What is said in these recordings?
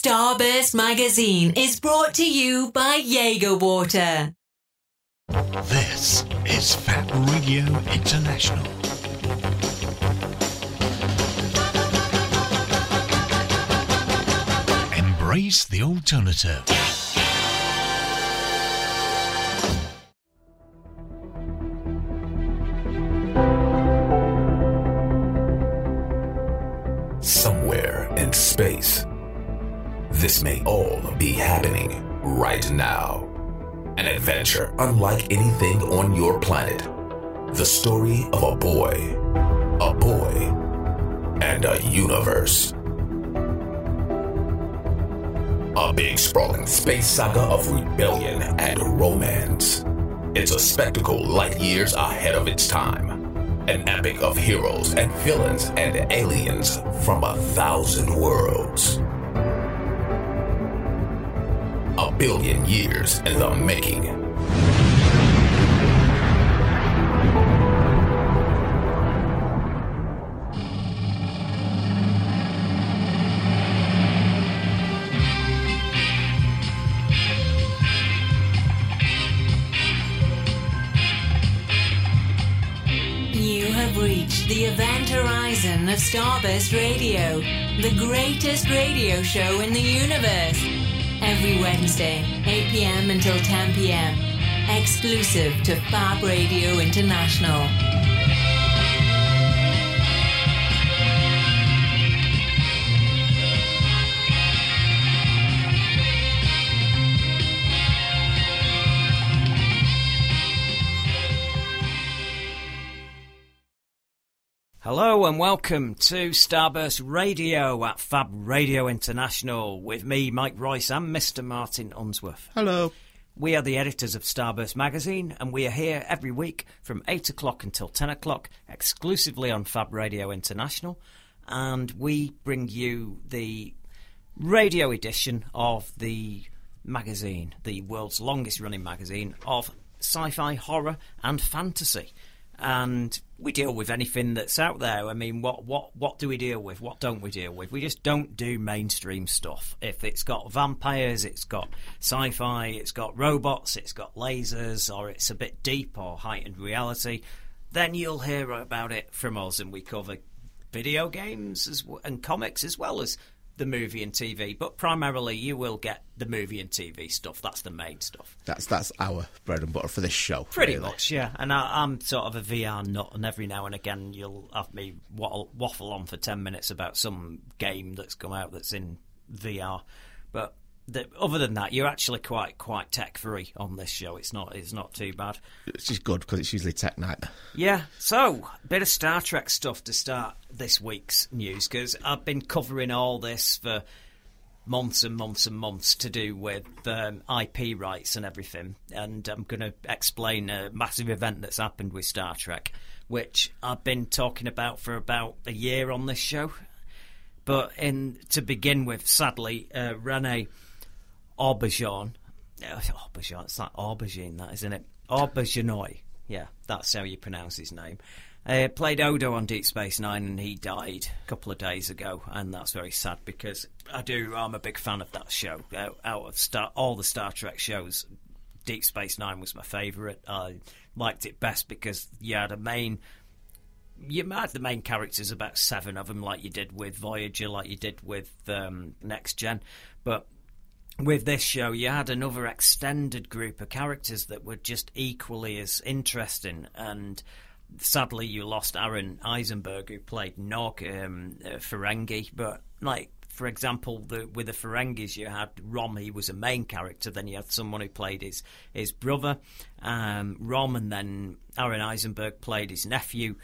Starburst Magazine is brought to you by Jaeger Water. This is Fab Radio International. Embrace the alternative. Somewhere in space. This may all be happening right now. An adventure unlike anything on your planet. The story of a boy, and a universe. A big sprawling space saga of rebellion and romance. It's a spectacle light years ahead of its time. An epic of heroes and villains and aliens from 1,000 worlds. 1 billion years in the making. You have reached the event horizon of Starburst Radio, the greatest radio show in the universe. Every Wednesday, 8 p.m. until 10 p.m. Exclusive to Fab Radio International. Hello and welcome to Starburst Radio at Fab Radio International with me, Mike Royce, and Mr. Martin Unsworth. Hello. We are the editors of Starburst Magazine, and we are here every week from 8 o'clock until 10 o'clock, exclusively on Fab Radio International, and we bring you the radio edition of the magazine, the world's longest-running magazine of sci-fi, horror and fantasy. And we deal with anything that's out there. I mean, what do we deal with? What don't we deal with? We just don't do mainstream stuff. If it's got vampires, it's got sci-fi, it's got robots, it's got lasers, or it's a bit deep or heightened reality, then you'll hear about it from us. And we cover video games and comics as well as the movie and TV, but primarily you will get the movie and TV stuff. That's the main stuff. That's our bread and butter for this show. Pretty much, yeah. And I'm sort of a VR nut, and every now and again you'll have me waffle on for 10 minutes about some game that's come out that's in VR. But other than that, you're actually quite tech-free on this show. It's not too bad. Which is good, because it's usually tech night. Yeah. So, a bit of Star Trek stuff to start this week's news, because I've been covering all this for months and months and months to do with IP rights and everything, and I'm going to explain a massive event that's happened with Star Trek, which I've been talking about for about a year on this show. But to begin with, sadly, René Auberjonois. Auberjonois, it's like aubergine, that, isn't it? Auberjonois, yeah, that's how you pronounce his name. Played Odo on Deep Space Nine, and he died a couple of days ago, and that's very sad because I'm a big fan of that show. Out of all the Star Trek shows, Deep Space Nine was my favourite. I liked it best because you had the main characters, about 7 of them, like you did with Voyager, like you did with Next Gen, but with this show, you had another extended group of characters that were just equally as interesting, and sadly, you lost Aaron Eisenberg, who played Nog, Ferengi. But, like, for example, with the Ferengis, you had Rom, he was a main character, then you had someone who played his brother, Rom, and then Aaron Eisenberg played his nephew,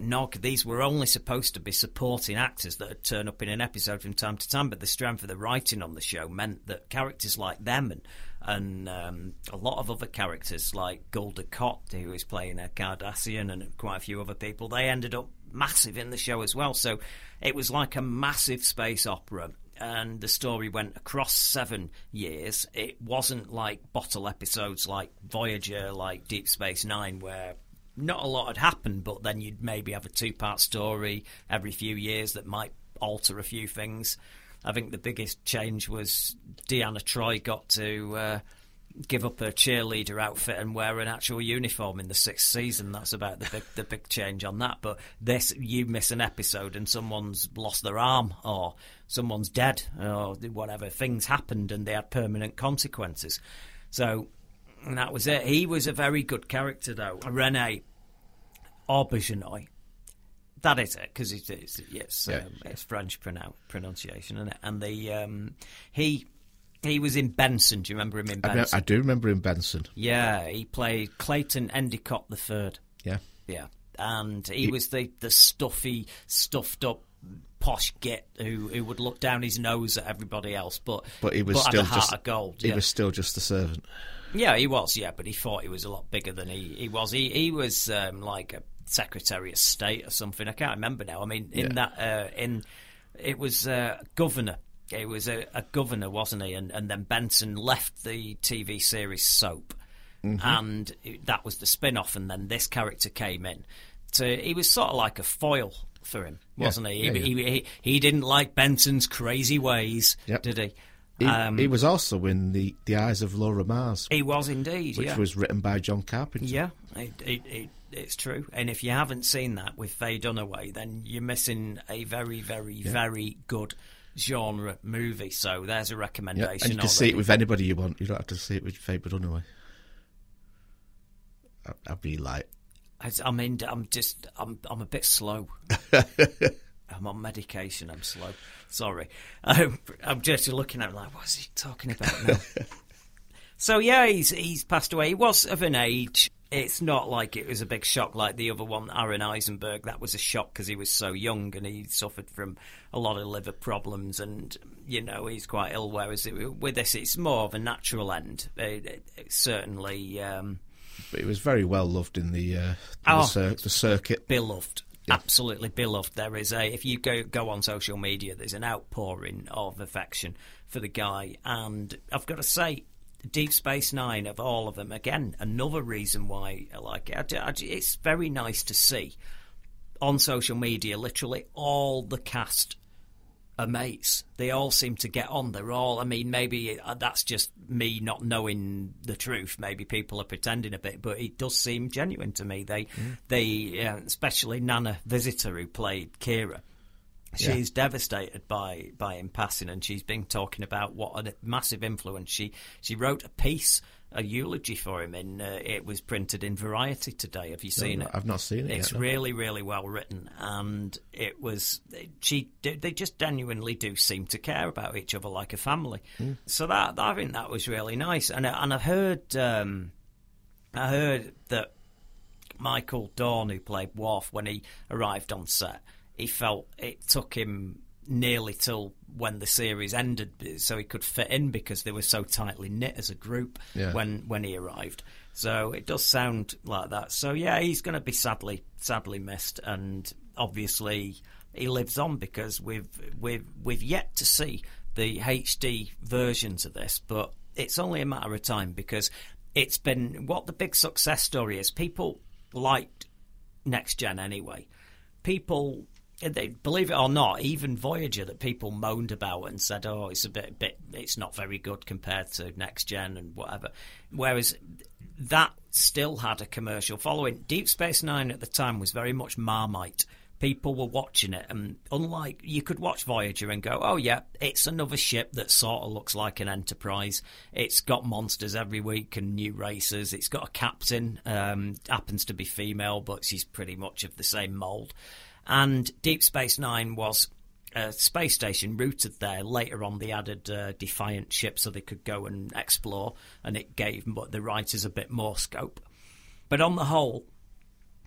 Nog. These were only supposed to be supporting actors that had turned up in an episode from time to time, but the strength of the writing on the show meant that characters like them and a lot of other characters like Gulda Kott, who was playing a Cardassian, and quite a few other people, they ended up massive in the show as well. So it was like a massive space opera, and the story went across 7 years. It wasn't like bottle episodes like Voyager, like Deep Space Nine, where not a lot had happened, but then you'd maybe have a two-part story every few years that might alter a few things. I think the biggest change was Deanna Troi got to give up her cheerleader outfit and wear an actual uniform in the sixth season. That's about the big change on that. But this, you miss an episode and someone's lost their arm or someone's dead or whatever. Things happened and they had permanent consequences. So that was it. He was a very good character, though. René Auberjonois. That is it, because it's French pronunciation, isn't it? And the he was in Benson. Do you remember him in Benson? I do remember him in Benson. Yeah, he played Clayton Endicott III. Yeah. Yeah. And he was the stuffy, stuffed-up posh git who would look down his nose at everybody else, but he was but still had a heart of gold. He was still just a servant. Yeah, he was, yeah, but he thought he was a lot bigger than he was. He was like a Secretary of State or something. I can't remember now. I mean, it was governor. It was a governor, wasn't he? And then Benson left the TV series Soap, and that was the spin-off. And then this character came in. So he was sort of like a foil for him, wasn't he? Yeah, he didn't like Benson's crazy ways, did he? He was also in the Eyes of Laura Mars. He was indeed, which was written by John Carpenter. Yeah, it's true. And if you haven't seen that with Faye Dunaway, then you're missing a very, very, very good genre movie. So there's a recommendation. Yeah. And you can see it with anybody you want. You don't have to see it with Faye Dunaway. I'd be like, I mean, I'm a bit slow. I'm on medication. I'm slow. Sorry. I'm just looking at him like, what's he talking about now? So, yeah, he's passed away. He was of an age. It's not like it was a big shock like the other one, Aaron Eisenberg. That was a shock because he was so young and he suffered from a lot of liver problems and, you know, he's quite ill. Whereas with this, it's more of a natural end. It certainly... But he was very well loved in the circuit. Beloved. Absolutely beloved. There is if you go on social media, there's an outpouring of affection for the guy. And I've got to say, Deep Space Nine, of all of them, again, another reason why I like it. It's very nice to see on social media, literally all the cast are mates. They all seem to get on. They're all, I mean, maybe that's just me not knowing the truth. Maybe people are pretending a bit, but it does seem genuine to me. They especially Nana Visitor, who played Kira. She's devastated by him passing, and she's been talking about what a massive influence. She wrote a piece, a eulogy for him, and it was printed in Variety today. Have you seen it? I've not seen it. It's really, really well written, and it was. They just genuinely do seem to care about each other like a family. Mm. So that I think that was really nice, and I heard that Michael Dorn, who played Worf, when he arrived on set, he felt it took him nearly till when the series ended so he could fit in because they were so tightly knit as a group when he arrived. So it does sound like that. So yeah, he's going to be sadly missed, and obviously he lives on because we've yet to see the HD versions of this, but it's only a matter of time because it's been what the big success story is. People liked Next Gen anyway. People, they, believe it or not, even Voyager that people moaned about and said, oh, it's a bit, it's not very good compared to Next Gen and whatever. Whereas that still had a commercial following. Deep Space Nine at the time was very much Marmite. People were watching it, and unlike, you could watch Voyager and go, oh yeah, it's another ship that sort of looks like an Enterprise. It's got monsters every week and new races. It's got a captain, happens to be female, but she's pretty much of the same mould. And Deep Space Nine was a space station rooted there. Later on, they added a Defiant ship so they could go and explore, and it gave the writers a bit more scope. But on the whole,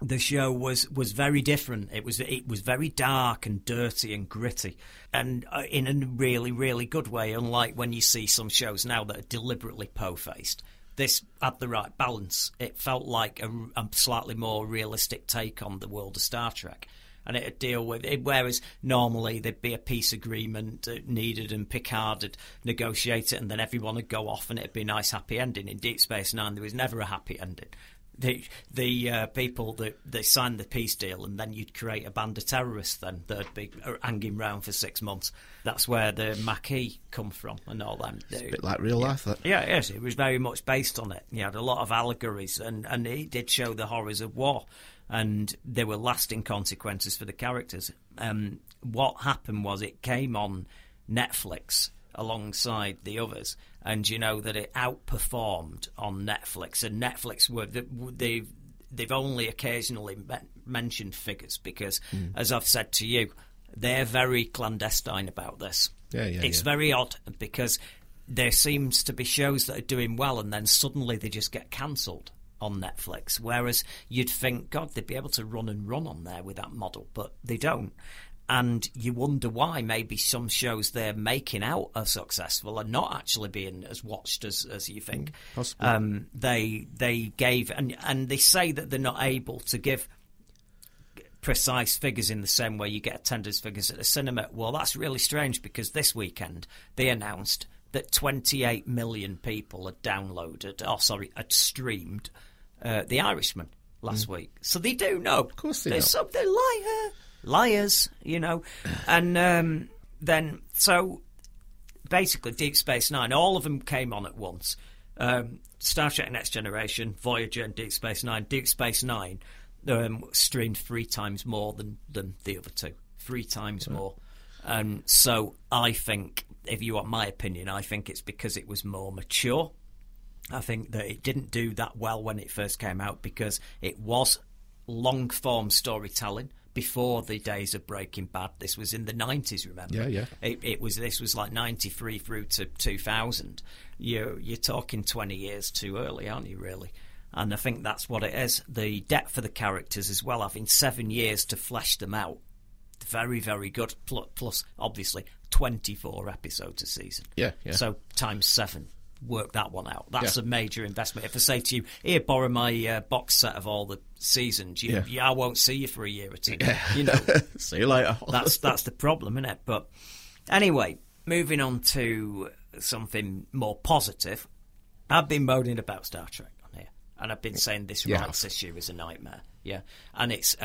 the show was very different. It was very dark and dirty and gritty, and in a really, really good way, unlike when you see some shows now that are deliberately po-faced. This had the right balance. It felt like a slightly more realistic take on the world of Star Trek, and it would deal with it, whereas normally there'd be a peace agreement needed and Picard would negotiate it and then everyone would go off and it'd be a nice happy ending. In Deep Space Nine, there was never a happy ending. The people that they signed the peace deal, and then you'd create a band of terrorists then that'd be hanging around for 6 months. That's where the Maquis come from and all them. It's a bit like real life, that. Yeah, yes, it was very much based on it. You had a lot of allegories, and it did show the horrors of war, and there were lasting consequences for the characters. What happened was it came on Netflix alongside the others, and you know that it outperformed on Netflix, and Netflix were they've only occasionally mentioned figures because, as I've said to you, they're very clandestine about this. It's very odd because there seems to be shows that are doing well and then suddenly they just get cancelled on Netflix, whereas you'd think, God, they'd be able to run on there with that model, but they don't. And you wonder why maybe some shows they're making out are successful and not actually being as watched as you think. Possibly. They gave... And they say that they're not able to give precise figures in the same way you get attendance figures at the cinema. Well, that's really strange because this weekend they announced that 28 million people had had streamed The Irishman last week. So they do know. Of course they know. So they're like... liars, you know. And then, so basically Deep Space Nine, all of them came on at once. Star Trek Next Generation, Voyager and Deep Space Nine. Deep Space Nine streamed 3 times more than the other two. 3 times more. And so I think, if you want my opinion, I think it's because it was more mature. I think that it didn't do that well when it first came out because it was long-form storytelling. Before the days of Breaking Bad, this was in the 90s. Remember? Yeah. This was like 93 through to 2000. You're talking 20 years too early, aren't you? Really? And I think that's what it is. The depth of the characters as well, having 7 years to flesh them out. Very, very good. Plus, obviously, 24 episodes a season. Yeah. So times 7. Work that one out. That's a major investment. If I say to you, here, borrow my box set of all the seasons, I won't see you for a year or two. Yeah. You know, see you later. That's the problem, isn't it? But anyway, moving on to something more positive. I've been moaning about Star Trek on here, and I've been saying this rights issue is a nightmare. Yeah, and it's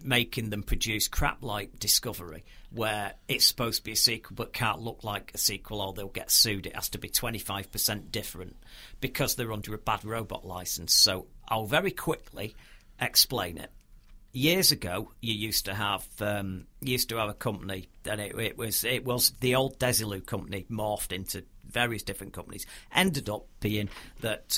making them produce crap like Discovery, where it's supposed to be a sequel but can't look like a sequel or they'll get sued. It has to be 25% different because they're under a Bad Robot license. So I'll very quickly explain it. Years ago, you used to have a company, and it was the old Desilu company morphed into various different companies. Ended up being that.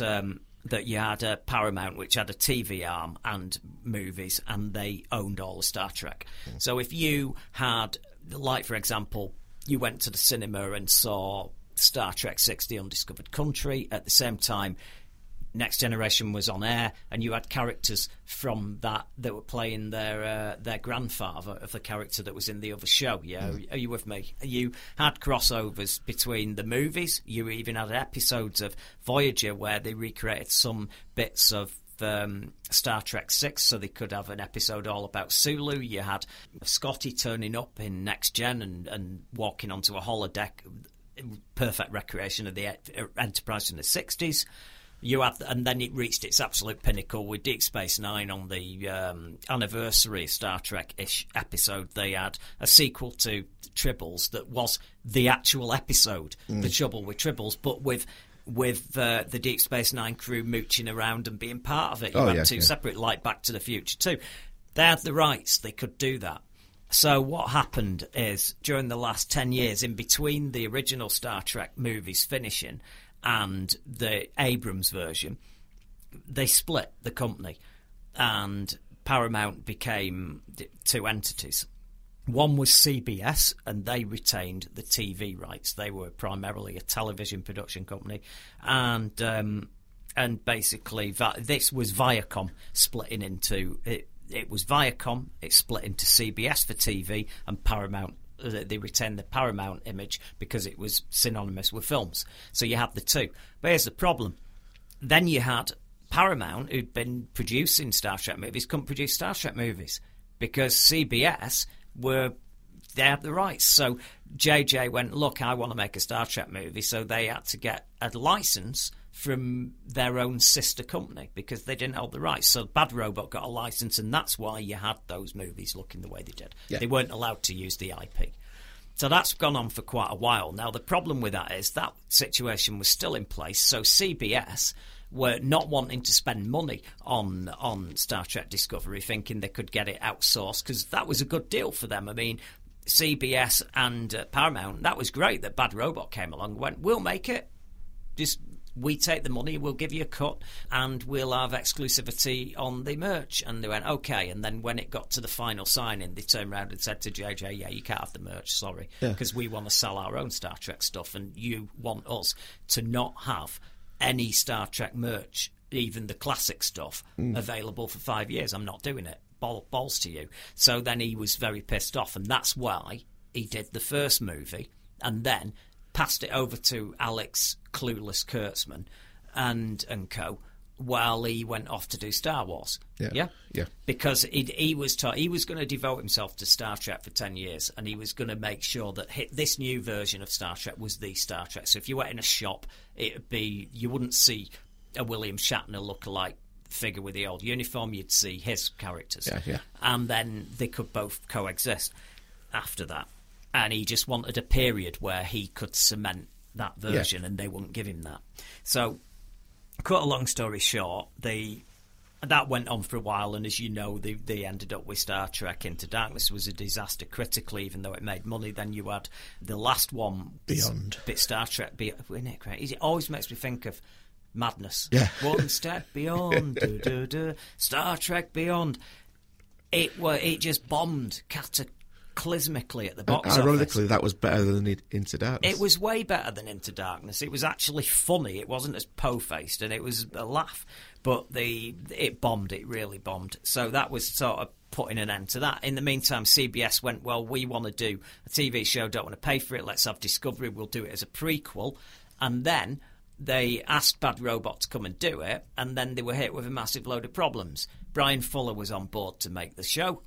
That you had a Paramount, which had a TV arm and movies, and they owned all of Star Trek. Mm. So if you had, like, for example, you went to the cinema and saw Star Trek 6, The Undiscovered Country, at the same time Next Generation was on air, and you had characters from that were playing their grandfather of the character that was in the other show. Yeah, are you with me? You had crossovers between the movies. You even had episodes of Voyager where they recreated some bits of Star Trek 6, so they could have an episode all about Sulu. You had Scotty turning up in Next Gen and walking onto a holodeck, perfect recreation of the Enterprise in the 60s. You had, and then it reached its absolute pinnacle with Deep Space Nine on the anniversary Star Trek-ish episode. They had a sequel to Tribbles that was the actual episode, The Trouble with Tribbles, but with the Deep Space Nine crew mooching around and being part of it. You had two separate, like Back to the Future too. They had the rights. They could do that. So what happened is, during the last 10 years, in between the original Star Trek movies finishing and the Abrams version, they split the company, and Paramount became 2 entities. One was CBS, and they retained the TV rights. They were primarily a television production company, and basically this was Viacom splitting into it. It was Viacom. It split into CBS for TV and Paramount. They retained the Paramount image because it was synonymous with films. So you had the two. But here's the problem. Then you had Paramount, who'd been producing Star Trek movies, couldn't produce Star Trek movies because CBS they had the rights. So JJ went, look, I want to make a Star Trek movie. So they had to get a license from their own sister company because they didn't hold the rights. So Bad Robot got a license, and that's why you had those movies looking the way they did. Yeah. They weren't allowed to use the IP. So that's gone on for quite a while. Now, the problem with that is that situation was still in place, so CBS were not wanting to spend money on Star Trek Discovery, thinking they could get it outsourced, because that was a good deal for them. I mean, CBS and Paramount, that was great that Bad Robot came along and went, we'll make it. Just we take the money, we'll give you a cut, and we'll have exclusivity on the merch. And they went, okay. And then when it got to the final signing, they turned around and said to JJ, yeah, you can't have the merch, sorry, because we want to sell our own Star Trek stuff, and you want us to not have any Star Trek merch, even the classic stuff, available for 5 years. I'm not doing it. Balls to you. So then he was very pissed off, and that's why he did the first movie and then passed it over to Alex Clueless Kurtzman and co, while he went off to do Star Wars. Yeah. Because he was going to devote himself to Star Trek for 10 years, and he was going to make sure that this new version of Star Trek was the Star Trek. So if you were in a shop, you wouldn't see a William Shatner lookalike figure with the old uniform. You'd see his characters. Yeah. And then they could both coexist after that. And he just wanted a period where he could cement that version, and they wouldn't give him that. So, cut a long story short, that went on for a while, and as you know, they ended up with Star Trek Into Darkness. It was a disaster critically, even though it made money. Then you had the last one, Beyond. Bit Star Trek Beyond, isn't it great? It always makes me think of Madness. Yeah. One step beyond, Star Trek Beyond. It just bombed cataclysmically at the box office. Ironically, that was better than Into Darkness. It was way better than Into Darkness. It was actually funny. It wasn't as po-faced, and it was a laugh. But it bombed. It really bombed. So that was sort of putting an end to that. In the meantime, CBS went, well, we want to do a TV show. Don't want to pay for it. Let's have Discovery. We'll do it as a prequel. And then they asked Bad Robot to come and do it, and then they were hit with a massive load of problems. Brian Fuller was on board to make the show,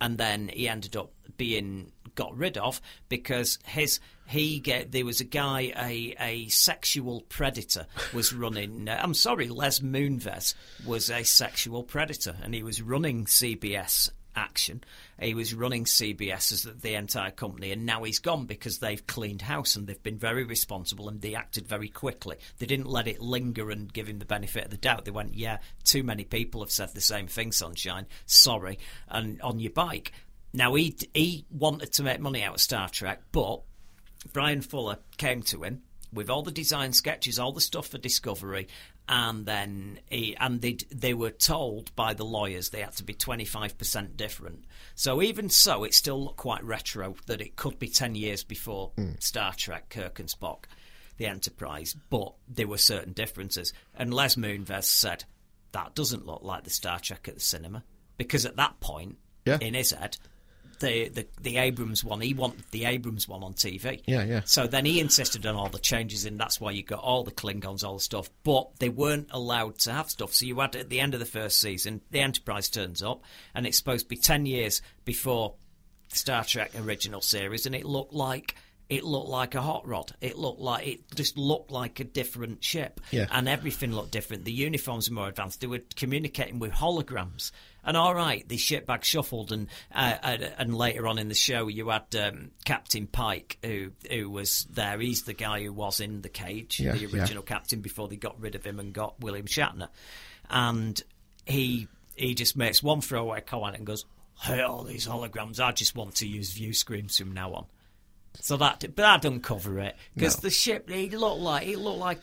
and then he ended up being got rid of because there was a guy, a sexual predator was running. I'm sorry, Les Moonves was a sexual predator, and he was running CBS Action. He was running CBS as the entire company, and now he's gone because they've cleaned house and they've been very responsible, and they acted very quickly. They didn't let it linger and give him the benefit of the doubt. They went, yeah, too many people have said the same thing, sunshine, sorry, and on your bike. Now, he wanted to make money out of Star Trek, but Brian Fuller came to him with all the design sketches, all the stuff for Discovery, and then they were told by the lawyers they had to be 25% different. So even so, it still looked quite retro that it could be 10 years before Star Trek, Kirk and Spock, the Enterprise, but there were certain differences. And Les Moonves said, that doesn't look like the Star Trek at the cinema, because at that point, in his head, the Abrams one, he wanted the Abrams one on TV. Yeah. So then he insisted on all the changes, and that's why you got all the Klingons, all the stuff, but they weren't allowed to have stuff. So you had, at the end of the first season, the Enterprise turns up, and it's supposed to be 10 years before Star Trek original series, and it looked like a hot rod. It just looked like a different ship. Yeah. And everything looked different. The uniforms were more advanced. They were communicating with holograms. And all right, the shitbag shuffled, and later on in the show you had Captain Pike, who was there. He's the guy who was in the cage, the original captain, before they got rid of him and got William Shatner. And he just makes one throwaway comment and goes, hey, all these holograms, I just want to use view screens from now on. So that doesn't cover it, because the ship, it looked like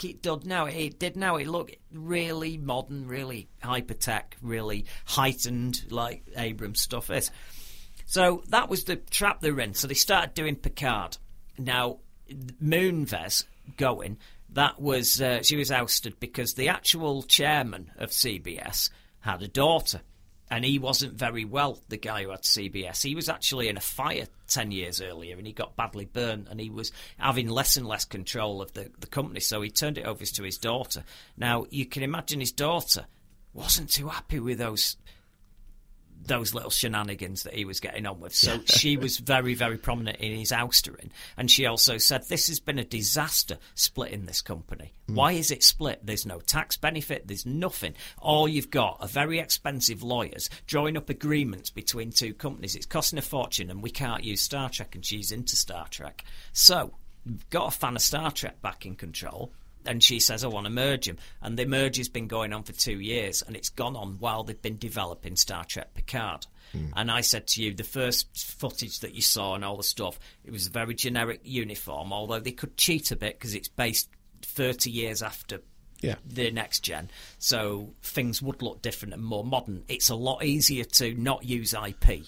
it did now. It did now. It looked really modern, really hyper-tech, really heightened, like Abrams stuff is. So that was the trap they were in. So they started doing Picard. Now, Moonves going, that was she was ousted because the actual chairman of CBS had a daughter. And he wasn't very well, the guy who had CBS. He was actually in a fire 10 years earlier, and he got badly burnt, and he was having less and less control of the company, so he turned it over to his daughter. Now, you can imagine his daughter wasn't too happy with those those little shenanigans that he was getting on with. So she was very, very prominent in his oustering. And she also said, this has been a disaster splitting this company. Mm. Why is it split? There's no tax benefit. There's nothing. All you've got are very expensive lawyers drawing up agreements between two companies. It's costing a fortune and we can't use Star Trek, and she's into Star Trek. So we've got a fan of Star Trek back in control. And she says, I want to merge them. And the merge has been going on for 2 years, and it's gone on while they've been developing Star Trek Picard. Mm. And I said to you, the first footage that you saw and all the stuff, it was a very generic uniform, although they could cheat a bit because it's based 30 years after the next gen. So things would look different and more modern. It's a lot easier to not use IP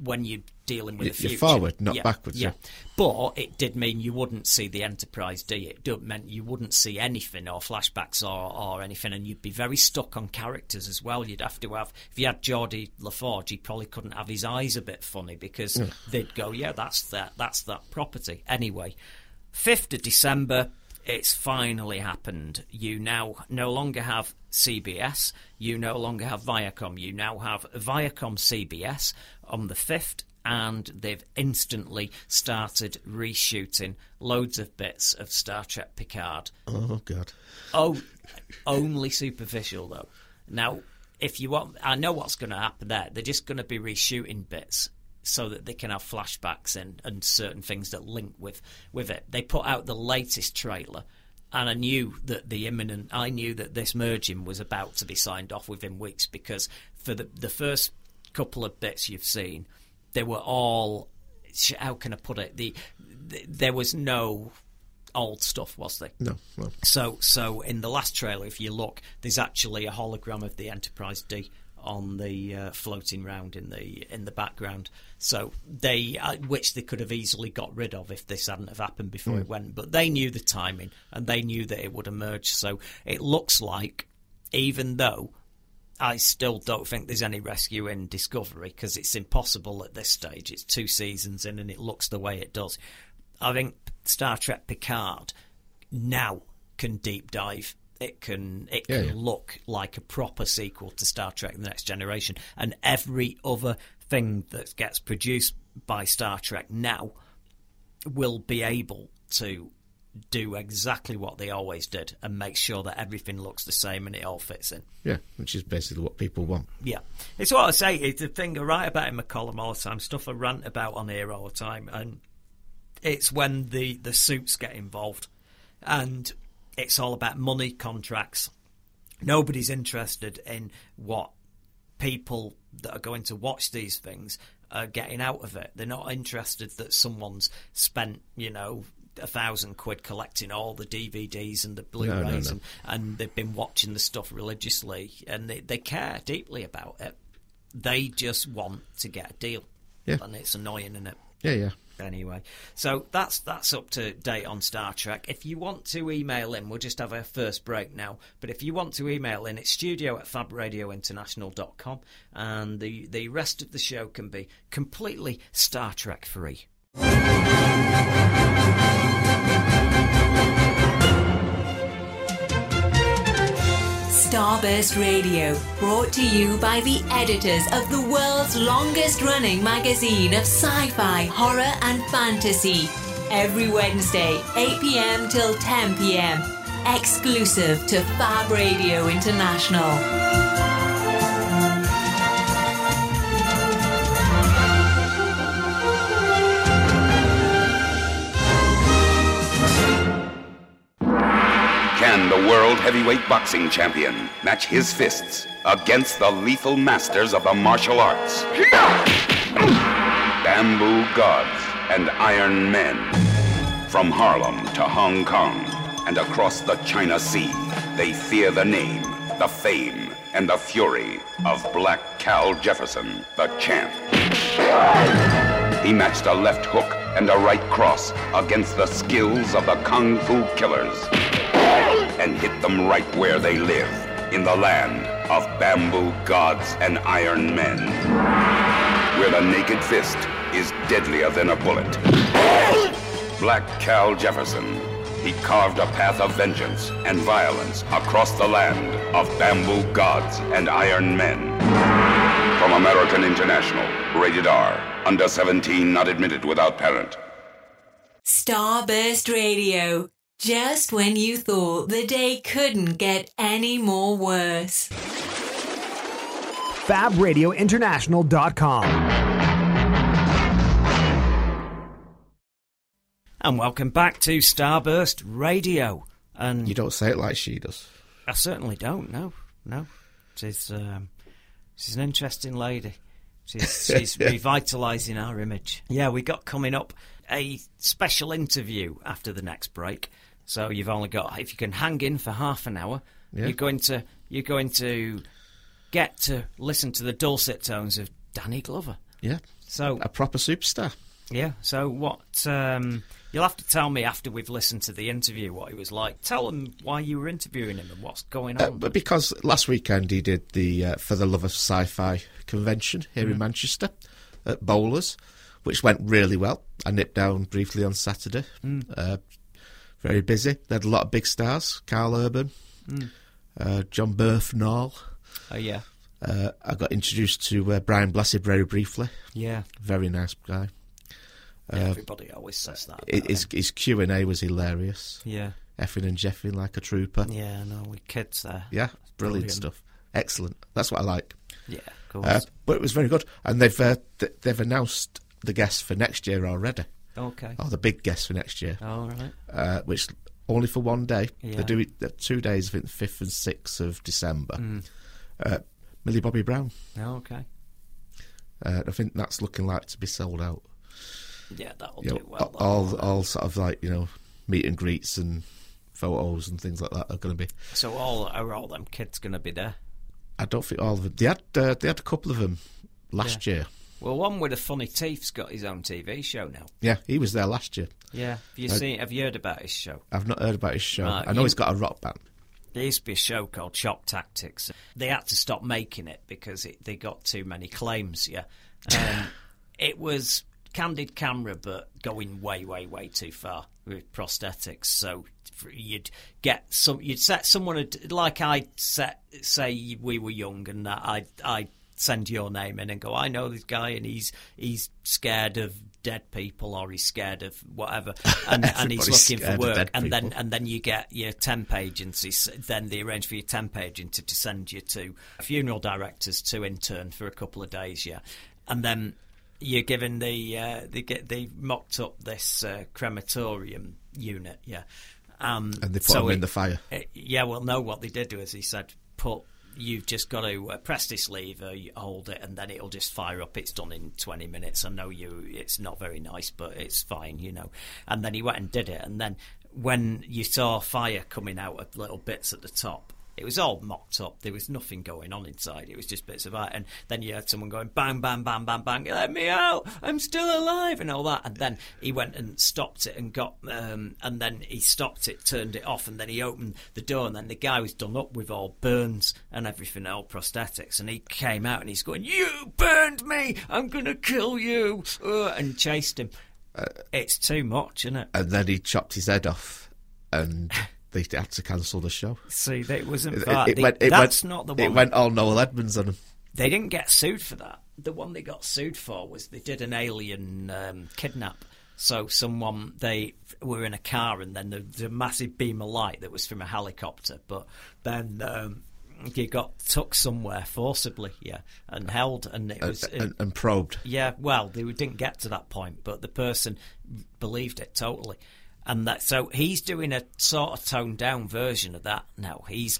when you're dealing with the future. You're forward, not backwards. Yeah. But it did mean you wouldn't see the Enterprise D. It meant you wouldn't see anything or flashbacks or anything, and you'd be very stuck on characters as well. You'd have to have... If you had Geordie LaForge, he probably couldn't have his eyes a bit funny because they'd go, that's that property. Anyway, 5th of December... It's finally happened. You now no longer have CBS. You no longer have Viacom. You now have Viacom CBS on the 5th, and they've instantly started reshooting loads of bits of Star Trek Picard. Oh, God. Oh, only superficial, though. Now, if you want... I know what's going to happen there. They're just going to be reshooting bits so that they can have flashbacks and certain things that link with it. They put out the latest trailer, and I knew that this merging was about to be signed off within weeks, because for the first couple of bits you've seen, they were all, how can I put it, there was no old stuff, was there? No. So in the last trailer, if you look, there's actually a hologram of the Enterprise D on the floating round in the background, so which they could have easily got rid of if this hadn't have happened before it went. But they knew the timing, and they knew that it would emerge. So it looks like, even though I still don't think there's any rescue in Discovery, because it's impossible at this stage. It's 2 seasons in, and it looks the way it does. I think Star Trek Picard now can deep dive. It can look like a proper sequel to Star Trek The Next Generation. And every other thing that gets produced by Star Trek now will be able to do exactly what they always did and make sure that everything looks the same and it all fits in. Yeah, which is basically what people want. Yeah. It's what I say. It's the thing I write about in my column all the time, stuff I rant about on here all the time. And it's when the suits get involved. And... it's all about money, contracts. Nobody's interested in what people that are going to watch these things are getting out of it. They're not interested that someone's spent, £1,000 collecting all the DVDs and the Blu-rays and they've been watching the stuff religiously, and they care deeply about it. They just want to get a deal. Yeah. And it's annoying, isn't it? Yeah. Anyway, so that's up to date on Star Trek. If you want to email in, we'll just have our first break now, but if you want to email in, it's studio@fabradiointernational.com, and the rest of the show can be completely Star Trek free. Starburst Radio, brought to you by the editors of the world's longest-running magazine of sci-fi, horror and fantasy. Every Wednesday, 8 p.m. till 10 p.m. Exclusive to Fab Radio International. Can the world heavyweight boxing champion match his fists against the lethal masters of the martial arts? Bamboo gods and iron men. From Harlem to Hong Kong and across the China Sea, they fear the name, the fame, and the fury of Black Cal Jefferson, the champ. He matched a left hook and a right cross against the skills of the Kung Fu killers, and hit them right where they live, in the land of bamboo gods and iron men, where the naked fist is deadlier than a bullet. Black Cal Jefferson, he carved a path of vengeance and violence across the land of bamboo gods and iron men. From American International. Rated R. Under 17, not admitted without parent. Starburst Radio. Just when you thought the day couldn't get any more worse. FabRadioInternational.com. And welcome back to Starburst Radio. And you don't say it like she does. I certainly don't, no. She's an interesting lady. She's revitalising our image. Yeah, we got coming up a special interview after the next break. So you've only got, if you can hang in for half an hour, yeah. you're going to get to listen to the dulcet tones of Danny Glover. Yeah, so a proper superstar. Yeah, so what? You'll have to tell me after we've listened to the interview what he was like. Tell them why you were interviewing him and what's going on. But because last weekend he did the For the Love of Sci-Fi convention here in Manchester at Bowlers, which went really well. I nipped down briefly on Saturday. Very busy. They had a lot of big stars. Carl Urban, John Bernthal. Oh, yeah. I got introduced to Brian Blessed very briefly. Yeah. Very nice guy. Everybody always says that. His Q&A was hilarious. Yeah. Effing and jeffing like a trooper. Yeah, no, we're kids there. Yeah, brilliant stuff. Excellent. That's what I like. Yeah, of course. But it was very good. And they've announced the guests for next year already. Okay. Oh, the big guests for next year. All right. Which only for one day. Yeah. They do it 2 days, I think, the 5th and 6th of December. Millie Bobby Brown. Oh, okay. I think that's looking like to be sold out. Yeah, that'll do well. All sort of like, meet and greets and photos and things like that are going to be. So are all them kids going to be there? I don't think all of them. They had a couple of them last year. Well, one with the funny teeth's got his own TV show now. Yeah, he was there last year. Yeah, have you heard about his show? I've not heard about his show. I know he's got a rock band. There used to be a show called Shock Tactics. They had to stop making it because they got too many claims. Yeah, it was candid camera, but going way, way, way too far with prosthetics. So you'd set someone like I set. Say we were young, and I send your name in and go, I know this guy, and he's scared of dead people, or he's scared of whatever, and he's looking for work, and then you get your temp agencies. Then they arrange for your temp agent to send you to funeral directors to intern for a couple of days, and then you're given they mocked up this crematorium unit, and they put him in the fire. What they did was he said, you've just got to press this lever, you hold it, and then it'll just fire up. It's done in 20 minutes. I know it's not very nice, but it's fine, And then he went and did it. And then when you saw fire coming out of little bits at the top, it was all mocked up. There was nothing going on inside. It was just bits of art. And then you had someone going, bang, bang, bang, bang, bang, let me out, I'm still alive, and all that. And then he went and stopped it and got... and then he stopped it, turned it off, and then he opened the door, and then the guy was done up with all burns and everything, all prosthetics. And he came out and he's going, you burned me, I'm going to kill you, and chased him. It's too much, isn't it? And then he chopped his head off and... They had to cancel the show. See, that wasn't bad. Not the one. It went all Noel Edmonds on them. They didn't get sued for that. The one they got sued for was they did an alien kidnap. So they were in a car, and then there's a massive beam of light that was from a helicopter. But then you got took somewhere forcibly, and held, and it was and probed. Yeah, well, they didn't get to that point, but the person believed it totally. And so he's doing a sort of toned down version of that now. He's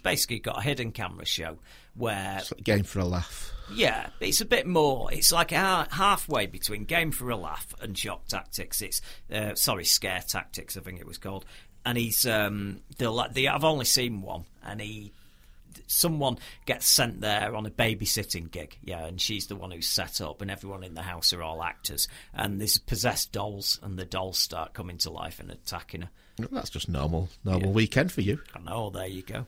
basically got a hidden camera show where it's like Game for a Laugh. Yeah, it's a bit more. It's like halfway between Game for a Laugh and Shock Tactics. It's Scare Tactics, I think it was called. And he's I've only seen one, and someone gets sent there on a babysitting gig, and she's the one who's set up, and everyone in the house are all actors, and there's possessed dolls, and the dolls start coming to life and attacking her. Well, that's just normal weekend for you. I know, there you go.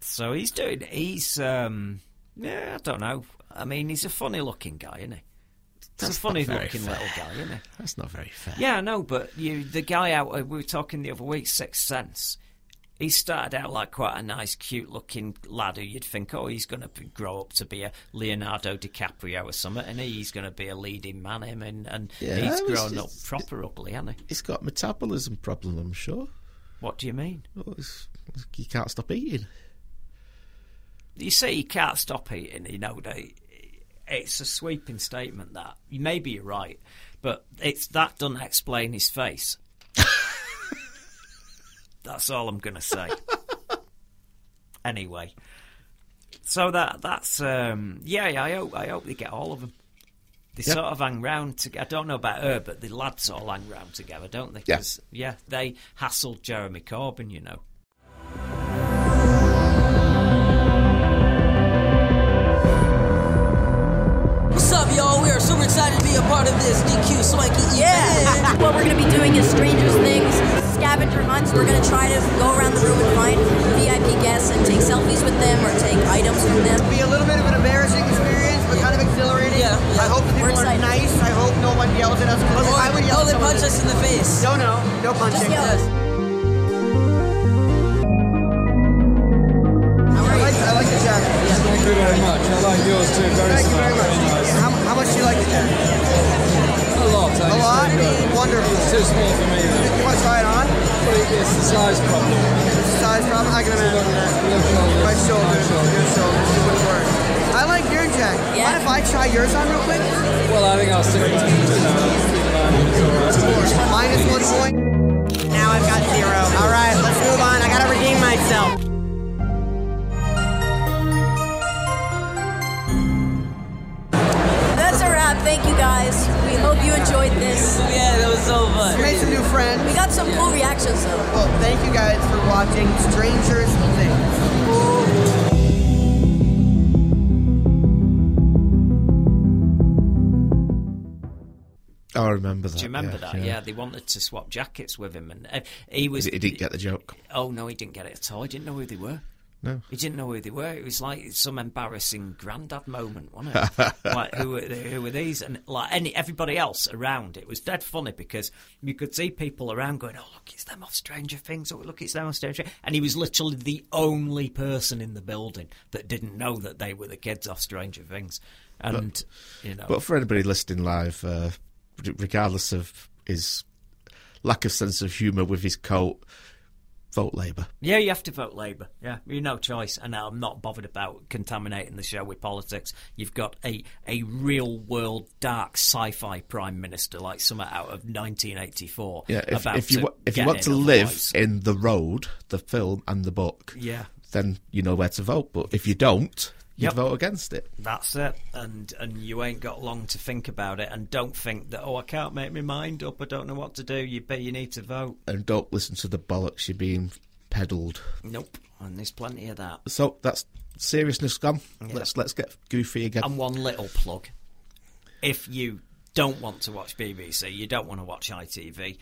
So I don't know. I mean, he's a funny-looking guy, isn't he? That's a funny-looking little guy, isn't he? That's not very fair. Yeah, I know, but the guy out, we were talking the other week, Sixth Sense, He started out like quite a nice, cute-looking lad who you'd think, oh, he's going to grow up to be a Leonardo DiCaprio or something, and he's going to be a leading man, him, and yeah, he's grown up proper ugly, hasn't he? He's got a metabolism problem, I'm sure. What do you mean? Well, he can't stop eating. You say he can't stop eating, you know, it's a sweeping statement, that. Maybe you're right, but that doesn't explain his face. That's all I'm going to say. Anyway, so that's yeah. I hope they get all of them. They sort of hang round together. I don't know about her, but the lads all hang round together, don't they? Yes. Yeah, they hassled Jeremy Corbyn, you know. What's up, y'all? We are super excited to be a part of this DQ Swanky. Yeah. What we're going to be doing is Stranger Things. Scavenger hunts. We're going to try to go around the room and find VIP guests and take selfies with them or take items from them. It'll be a little bit of an embarrassing experience, but kind of exhilarating. Yeah, yeah. I hope the people are nice. I hope no one yells at us. Or I would yell. Oh, they punch us in the face. No punching. Just I like the jacket. Yeah. Thank you very much. I like yours too. Thank you very much. How much do you like the jacket? A lot. A lot? Wonderful. It's too small for me, though. You want to try it on? It's the size problem. It's the size problem? I can imagine that. My shoulder. It wouldn't work. I like your jacket. Yeah. What if I try yours on real quick? Well, I think I'll stick with it. Minus 1 point. Now I've got 0. All right, let's move on. I got to redeem myself. Thank you guys. We hope you enjoyed this. Yeah, that was so fun. We made some new friends. We got some cool reactions though. Well, thank you guys for watching Stranger Things. I remember that. Do you remember that? Yeah, they wanted to swap jackets with him, and he was. He didn't get the joke. Oh no, he didn't get it at all. He didn't know who they were. No. He didn't know who they were. It was like some embarrassing granddad moment, wasn't it? Like, who were these? And like everybody else around, it was dead funny because you could see people around going, oh, look, it's them off Stranger Things. Oh, look, it's them off Stranger Things. And he was literally the only person in the building that didn't know that they were the kids off Stranger Things. And, But for anybody listening live, regardless of his lack of sense of humour with his coat, vote Labour. Yeah, you have to vote Labour. Yeah, you've no choice. And I'm not bothered about contaminating the show with politics. You've got a real-world dark sci-fi prime minister, like something out of 1984. Yeah, if you want to live in The Road, the film and the book, then you know where to vote. But if you don't, you vote against it. That's it. And you ain't got long to think about it. And don't think that, I can't make my mind up. I don't know what to do. You need to vote. And don't listen to the bollocks you're being peddled. Nope. And there's plenty of that. So that's seriousness gone. Yeah. Let's get goofy again. And one little plug. If you don't want to watch BBC, you don't want to watch ITV,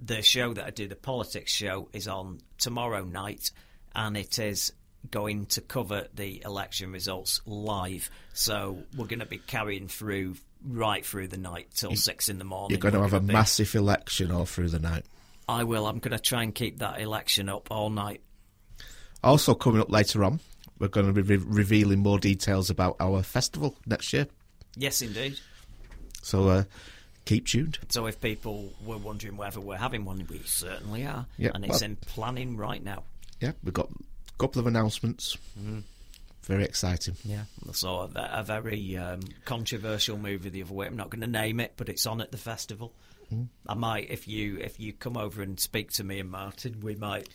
the show that I do, the politics show, is on tomorrow night. And it is going to cover the election results live, so we're going to be carrying through right through the night till 6 a.m. You're going to have a massive election all through the night. I will. I'm going to try and keep that election up all night. Also coming up later on, we're going to be revealing more details about our festival next year. Yes, indeed. So keep tuned. So if people were wondering whether we're having one, we certainly are. Yep, and it's in planning right now. Yeah, we've got couple of announcements. Very exciting. Yeah, I saw a very controversial movie the other way. I'm not going to name it, but it's on at the festival. I might, if you come over and speak to me and Martin, we might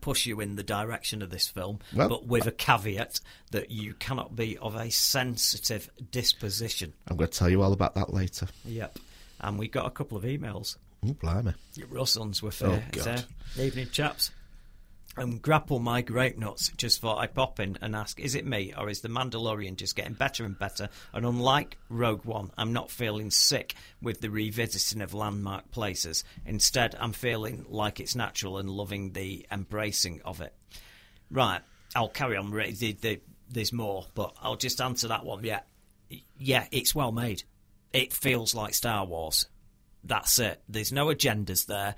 push you in the direction of this film, but with a caveat that you cannot be of a sensitive disposition. I'm going to tell you all about that later. Yep. And we got a couple of emails. Oh, blimey. Russell's were fair. Oh, God. Evening, chaps. Grapple my grape nuts, just thought I'd pop in and ask, is it me or is The Mandalorian just getting better and better? And unlike Rogue One, I'm not feeling sick with the revisiting of landmark places. Instead, I'm feeling like it's natural and loving the embracing of it. Right, I'll carry on. There's more, but I'll just answer that one. Yeah, it's well made. It feels like Star Wars. That's it. There's no agendas there.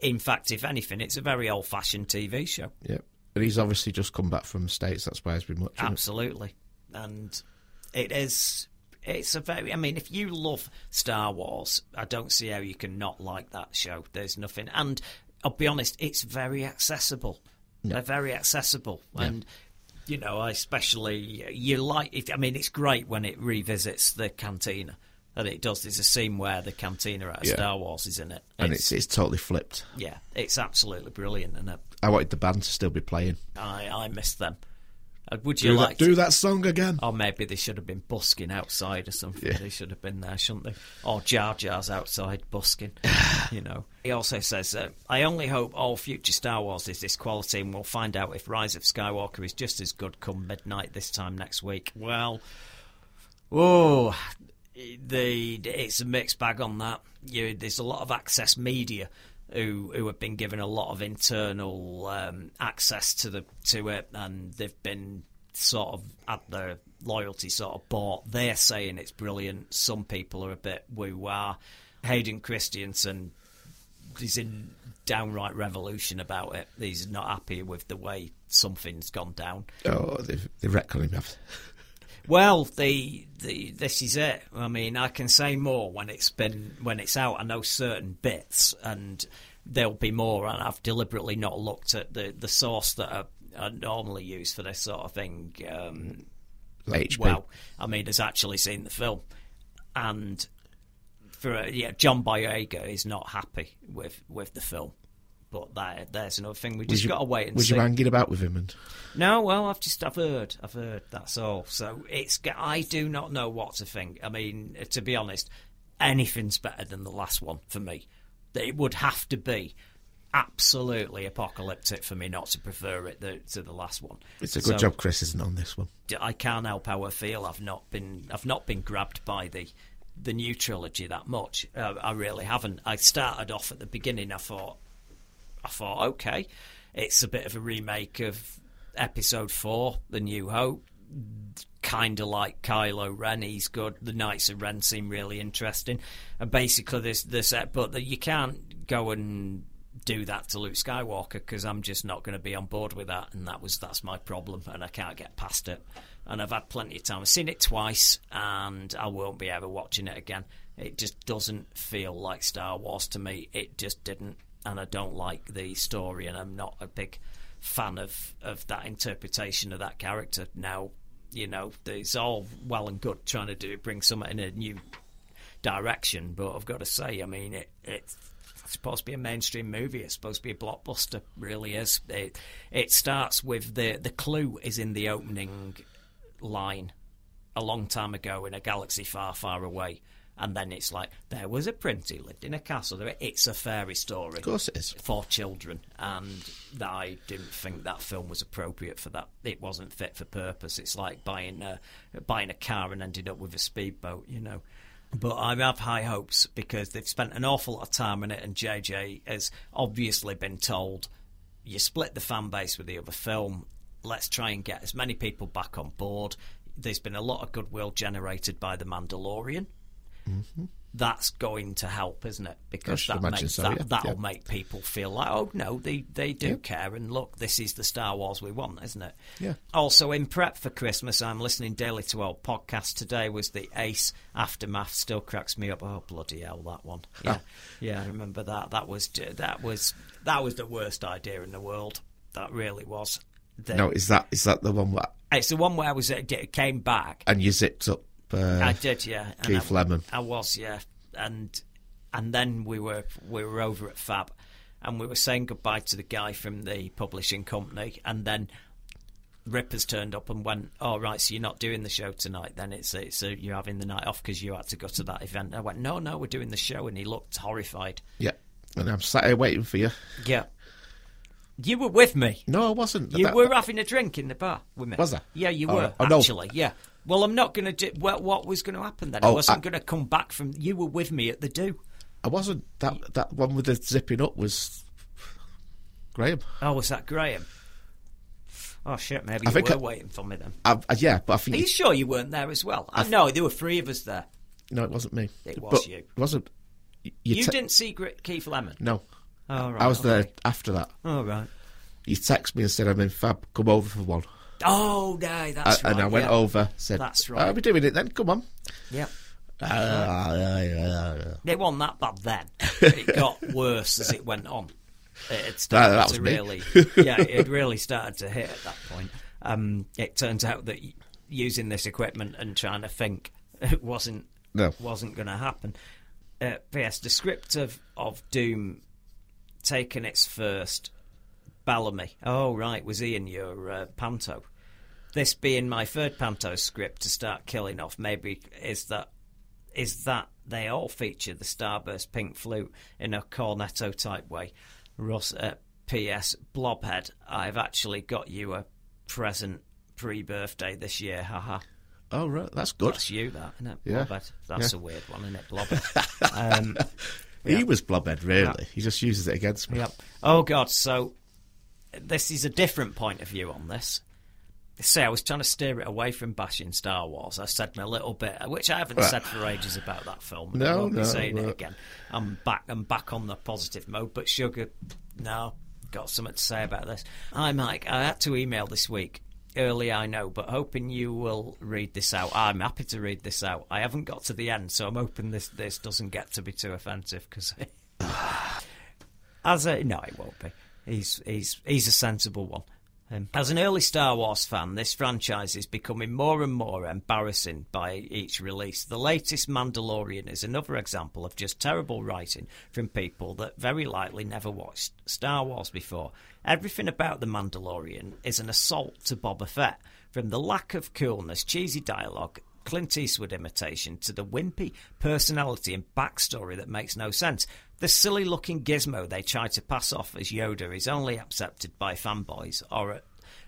In fact, if anything, it's a very old-fashioned TV show. Yep. And he's obviously just come back from the States. That's why he's been watching it. Absolutely. And it is... It's a very... I mean, if you love Star Wars, I don't see how you can not like that show. There's nothing... And I'll be honest, it's very accessible. Yeah. They're very accessible. Yeah. And... You know, especially, you like it. I mean, it's great when it revisits the Cantina, and it does. There's a scene where the Cantina out of Star Wars is in it. And it's totally flipped. Yeah, it's absolutely brilliant, isn't it? I wanted the band to still be playing. I missed them. Would you like to do that song again? Or maybe they should have been busking outside or something. Yeah. They should have been there, shouldn't they? Or Jar Jar's outside busking, you know. He also says, I only hope all future Star Wars is this quality, and we'll find out if Rise of Skywalker is just as good come midnight this time next week. Well, whoa, it's a mixed bag on that. There's a lot of access media who have been given a lot of internal access to it, and they've been sort of had their loyalty sort of bought. They're saying it's brilliant. Some people are a bit woo-wah. Hayden Christensen is in downright revolution about it. He's not happy with the way something's gone down. Oh, they reckon enough. Well, this is it. I mean, I can say more when it's out. I know certain bits, and there'll be more. And I've deliberately not looked at the source that I normally use for this sort of thing. HP. Well, I mean, has actually seen the film, and John Boyega is not happy with the film. But there's another thing. We just got to wait and see. Was you hanging about with him? No, well, I've heard. That's all. So I do not know what to think. I mean, to be honest, anything's better than the last one for me. It would have to be absolutely apocalyptic for me not to prefer it to the last one. It's a good job Chris isn't on this one. I can't help how I feel. I've not been grabbed by the new trilogy that much. I really haven't. I started off at the beginning. I thought, okay, it's a bit of a remake of Episode 4, The New Hope, kind of like Kylo Ren. He's good. The Knights of Ren seem really interesting. And basically this but you can't go and do that to Luke Skywalker, because I'm just not going to be on board with that, and that's my problem, and I can't get past it. And I've had plenty of time. I've seen it twice, and I won't be ever watching it again. It just doesn't feel like Star Wars to me. It just didn't. And I don't like the story, and I'm not a big fan of that interpretation of that character. Now, you know, it's all well and good trying to bring something in a new direction, but I've got to say, I mean, it's supposed to be a mainstream movie. It's supposed to be a blockbuster. It really is. It starts with the clue is in the opening line a long time ago in a galaxy far, far away. And then it's like, there was a prince who lived in a castle. It's a fairy story. Of course it is. For children. And I didn't think that film was appropriate for that. It wasn't fit for purpose. It's like buying a car and ended up with a speedboat, you know. But I have high hopes, because they've spent an awful lot of time on it, and JJ has obviously been told, you split the fan base with the other film, let's try and get as many people back on board. There's been a lot of goodwill generated by The Mandalorian. Mm-hmm. That's going to help, isn't it? Because that'll make people feel like, oh no, they do care, and look, this is the Star Wars we want, isn't it? Yeah. Also, in prep for Christmas, I'm listening daily to old podcasts. Today was the Ace Aftermath. Still cracks me up. Oh bloody hell, that one! Yeah, yeah, I remember that. That was the worst idea in the world. That really was. Is that the one where it's the one where it came back and you zipped up? I did, yeah. And Keith Lemon. I was, yeah. And then we were over at Fab, and we were saying goodbye to the guy from the publishing company, and then Rippers turned up and went, all right, so you're not doing the show tonight then, it's you're having the night off because you had to go to that event. And I went, no, we're doing the show, and he looked horrified. Yeah, and I'm sat here waiting for you. Yeah. You were with me. No, I wasn't. You were having a drink in the bar with me. Was I? Yeah, you were, actually, yeah. Well, I'm not going to do... Well, what was going to happen then? Oh, I wasn't going to come back from... You were with me at the do. I wasn't. That one with the zipping up was... Graham. Oh, was that Graham? Oh, shit, maybe you were waiting for me then. Yeah, but I think... Are you sure you weren't there as well? No, there were three of us there. No, it wasn't me. It was you. It wasn't... You didn't see Keith Lemon? No. Oh, right, I was there after that. Oh, right. He texted me and said, "I'm in Fab, come over for one." Oh, no, that's right. And I went over, said, "That's right. I'll be doing it then, come on." Yeah. They weren't that bad then. It got worse as it went on. It started to really, it really started to hit at that point. It turns out that using this equipment and trying to think wasn't going to happen. P.S. The script of Doom taking its first, Bellamy. Oh right, was he in your panto? This being my third panto script to start killing off. Maybe is that they all feature the Starburst Pink Flute in a cornetto type way. Russ, P.S. Blobhead, I've actually got you a present pre-birthday this year, haha. Oh, right, that's good. That's you, that, isn't it? Yeah. Blobhead. That's a weird one, isn't it? Blobhead. He was Blobhead, really. Yeah. He just uses it against me. Yep. Oh, God, so this is a different point of view on this. Say, I was trying to steer it away from bashing Star Wars. I said a little bit, which I haven't said for ages about that film. No, I won't be saying it again. I'm back on the positive mode. But Sugar, no, got something to say about this. Hi, Mike. I had to email this week. Early, I know, but hoping you will read this out. I'm happy to read this out. I haven't got to the end, so I'm hoping this doesn't get to be too offensive. Because no, it won't be. He's a sensible one. As an early Star Wars fan, this franchise is becoming more and more embarrassing by each release. The latest Mandalorian is another example of just terrible writing from people that very likely never watched Star Wars before. Everything about The Mandalorian is an assault to Boba Fett, from the lack of coolness, cheesy dialogue, Clint Eastwood imitation, to the wimpy personality and backstory that makes no sense. The silly-looking gizmo they try to pass off as Yoda is only accepted by fanboys, or at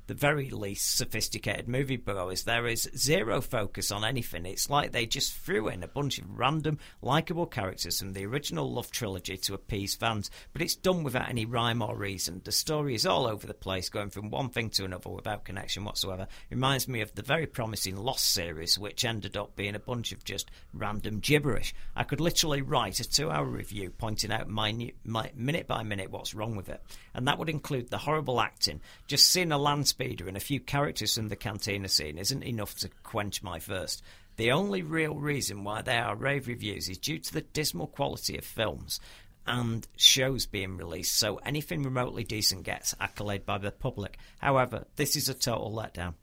the very least sophisticated movie bureaus. There is zero focus on anything. It's like they just threw in a bunch of random, likeable characters from the original Love trilogy to appease fans, but it's done without any rhyme or reason. The story is all over the place, going from one thing to another without connection whatsoever. It reminds me of the very promising Lost series, which ended up being a bunch of just random gibberish. I could literally write a 2-hour review pointing out minute by minute what's wrong with it, and that would include the horrible acting. Just seeing a land speeder and a few characters from the Cantina scene isn't enough to quench my thirst. The only real reason why there are rave reviews is due to the dismal quality of films and shows being released, so anything remotely decent gets accolade by the public. However, this is a total letdown.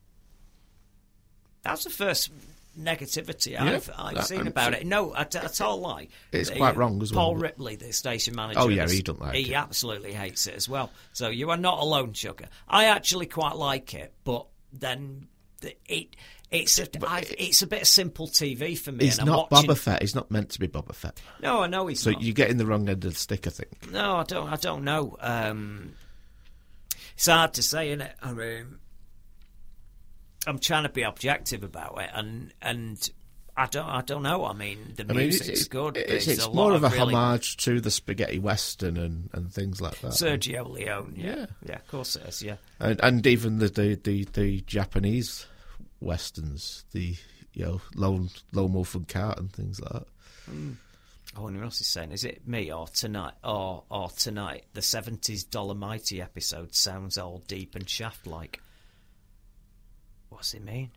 That's the first negativity I've seen about it. No, that's all lie. It's quite wrong as well. Paul Ripley, the station manager. Oh yeah, he doesn't like it. He absolutely hates it as well. So you are not alone, Sugar. I actually quite like it, but then it's a bit of simple TV for me. He's not Boba Fett. He's not meant to be Boba Fett. No, I know he's not. So you're getting the wrong end of the stick, I think. No, I don't know. It's hard to say, isn't it? I mean, I'm trying to be objective about it, and I don't know. I mean, music's good. It's more of a really homage to the spaghetti western and things like that. Sergio Leone, yeah, of course it is, yeah. And even the Japanese westerns, the Lone Wolf and Cart and things like that. Mm. Oh, anyone else is saying, is it me or tonight? Or tonight, the 70s Dolomite episode sounds all deep and Shaft-like. What's it mean?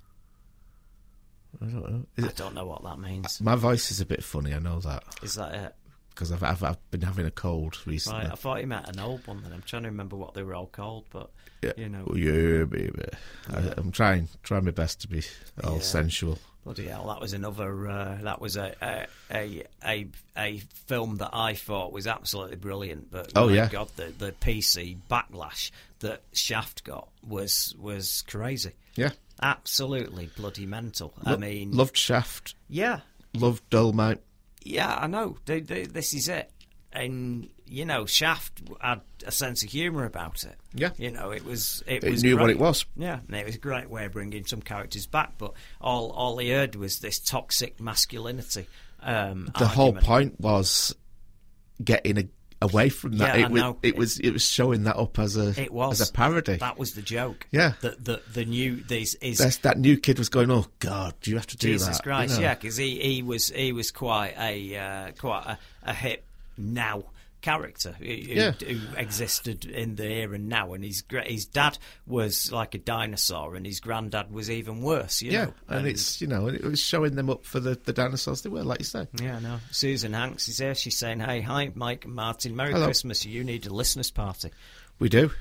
I don't know. I don't know what that means. My voice is a bit funny, I know that. Is that it? Because I've been having a cold recently. Right, I thought you meant an old one then. I'm trying to remember what they were all called, but, you know. Yeah, baby. Yeah. I'm trying my best to be all sensual. Bloody hell, that was another, that was a film that I thought was absolutely brilliant, but God, the PC backlash that Shaft got was crazy. Yeah. Absolutely bloody mental. I mean, loved Shaft. Yeah. Loved Dolomite. Yeah, I know. This is it. And, Shaft had a sense of humour about it. Yeah. It was knew great. What it was. Yeah, and it was a great way of bringing some characters back, but all he heard was this toxic masculinity. The argument. Whole point was getting a away from that. Yeah, it was showing that up as a parody. That was the joke. Yeah, that new kid was going, oh God, do you have to do Jesus that? Jesus Christ, you know? Yeah, because he was quite a hip now character who existed in the here and now, and his dad was like a dinosaur, and his granddad was even worse. You know? And it's it was showing them up for the dinosaurs they were, like you say. Yeah, no. Susan Hanks is there. She's saying, "Hey, hi, Mike and Martin. Merry Hello. Christmas. You need a listeners' party." We do.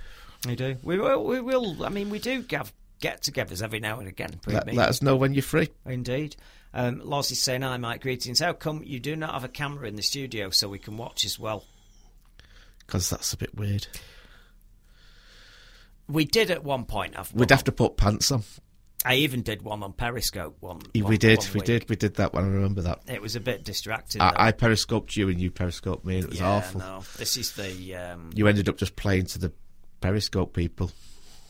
We do. We will. I mean, we do have get-togethers every now and again. Let us know when you're free. Indeed. Loz is saying, "Hi, Mike. Greetings. How come you do not have a camera in the studio so we can watch as well?" Because that's a bit weird. We did at one point. We'd have to put pants on. I even did one on Periscope. We did that one. I remember that. It was a bit distracting. I periscoped you, and you periscoped me, and it was awful. No, this is the. You ended up just playing to the Periscope people.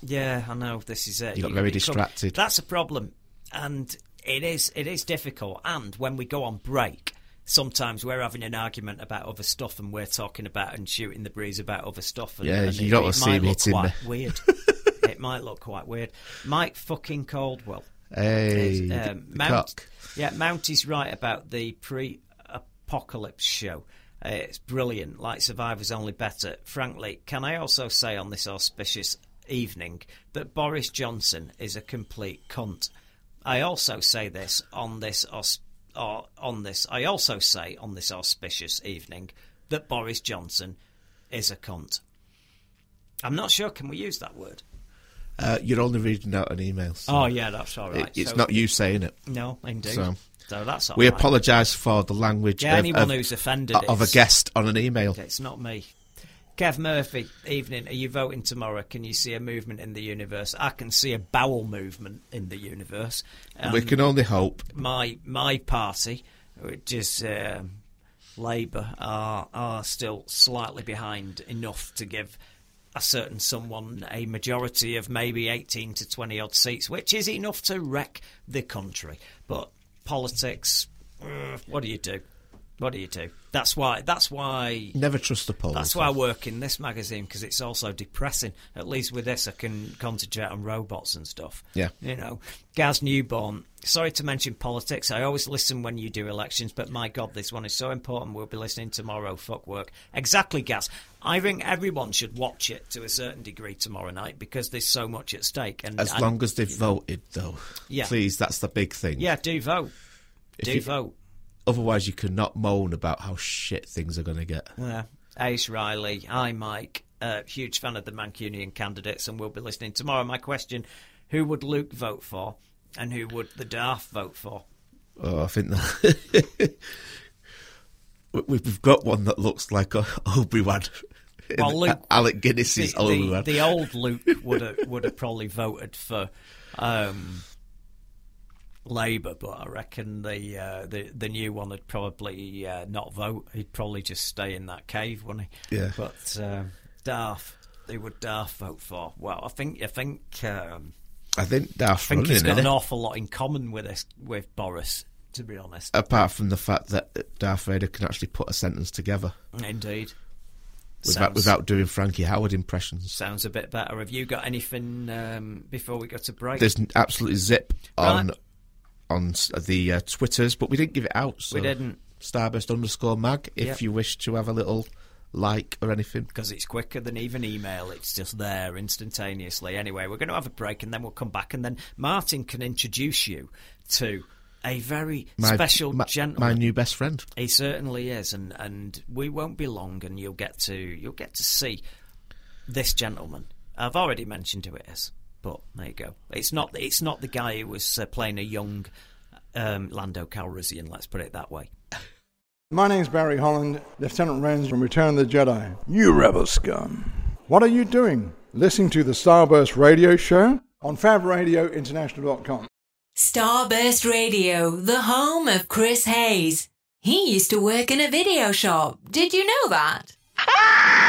Yeah, I know. This is it. You got very distracted. That's a problem, and it is difficult. And when we go on break, sometimes we're having an argument about other stuff, and we're talking about and shooting the breeze about other stuff. And, yeah, and you don't see me. It might look quite weird. It might look quite weird. Mike fucking Caldwell. Hey, Mount is right about the pre-apocalypse show. It's brilliant, like Survivor's only better. Frankly, can I also say on this auspicious evening that Boris Johnson is a complete cunt? I also say on this auspicious evening that Boris Johnson is a cunt. I'm not sure. Can we use that word? You're only reading out an email. So oh, yeah, that's all right. It's not you saying it. No, indeed. So that's all right. We apologise for the language anyone who's offended of a guest on an email. It's not me. Kev Murphy, evening. Are you voting tomorrow? Can you see a movement in the universe? I can see a bowel movement in the universe. We can only hope. My party, which is Labour, are still slightly behind enough to give a certain someone a majority of maybe 18 to 20 odd seats, which is enough to wreck the country. But politics, what do you do? What do you do? That's why... Never trust the polls. That's why I work in this magazine, because it's also depressing. At least with this, I can concentrate on robots and stuff. Yeah. You know. Gaz Newborn, sorry to mention politics. I always listen when you do elections, but my God, this one is so important. We'll be listening tomorrow. Fuck work. Exactly, Gaz. I think everyone should watch it to a certain degree tomorrow night, because there's so much at stake. And As long as they've voted, though. Yeah. Please, that's the big thing. Yeah, do vote. Vote. Otherwise, you cannot moan about how shit things are going to get. Yeah. Ace Riley. Hi, Mike. Huge fan of the Mancunian candidates, and we'll be listening tomorrow. My question, who would Luke vote for, and who would the Darth vote for? Oh, I think that... We've got one that looks like Obi-Wan. Well, Luke, Alec Guinness's Obi-Wan. The old Luke would have probably voted for... Labour, but I reckon the new one would probably not vote. He'd probably just stay in that cave, wouldn't he? Yeah. But Darth, who would Darth vote for? Well, I think Darth. I think he's got an awful lot in common with Boris, to be honest. Apart from the fact that Darth Vader can actually put a sentence together. Indeed. Without doing Frankie Howard impressions. Sounds a bit better. Have you got anything before we go to break? There's absolutely zip on the Twitters, but we didn't give it out. So we didn't. Starburst_mag, if you wish to have a little like or anything. Because it's quicker than even email. It's just there instantaneously. Anyway, we're going to have a break, and then we'll come back, and then Martin can introduce you to a very special gentleman. My new best friend. He certainly is, and we won't be long, and you'll get to see this gentleman. I've already mentioned who it is. But there you go. It's not the guy who was playing a young Lando Calrissian, let's put it that way. My name's Barry Holland, Lieutenant Renz from Return of the Jedi. You rebel scum. What are you doing? Listening to the Starburst Radio Show on FabRadioInternational.com. Starburst Radio, the home of Chris Hayes. He used to work in a video shop. Did you know that?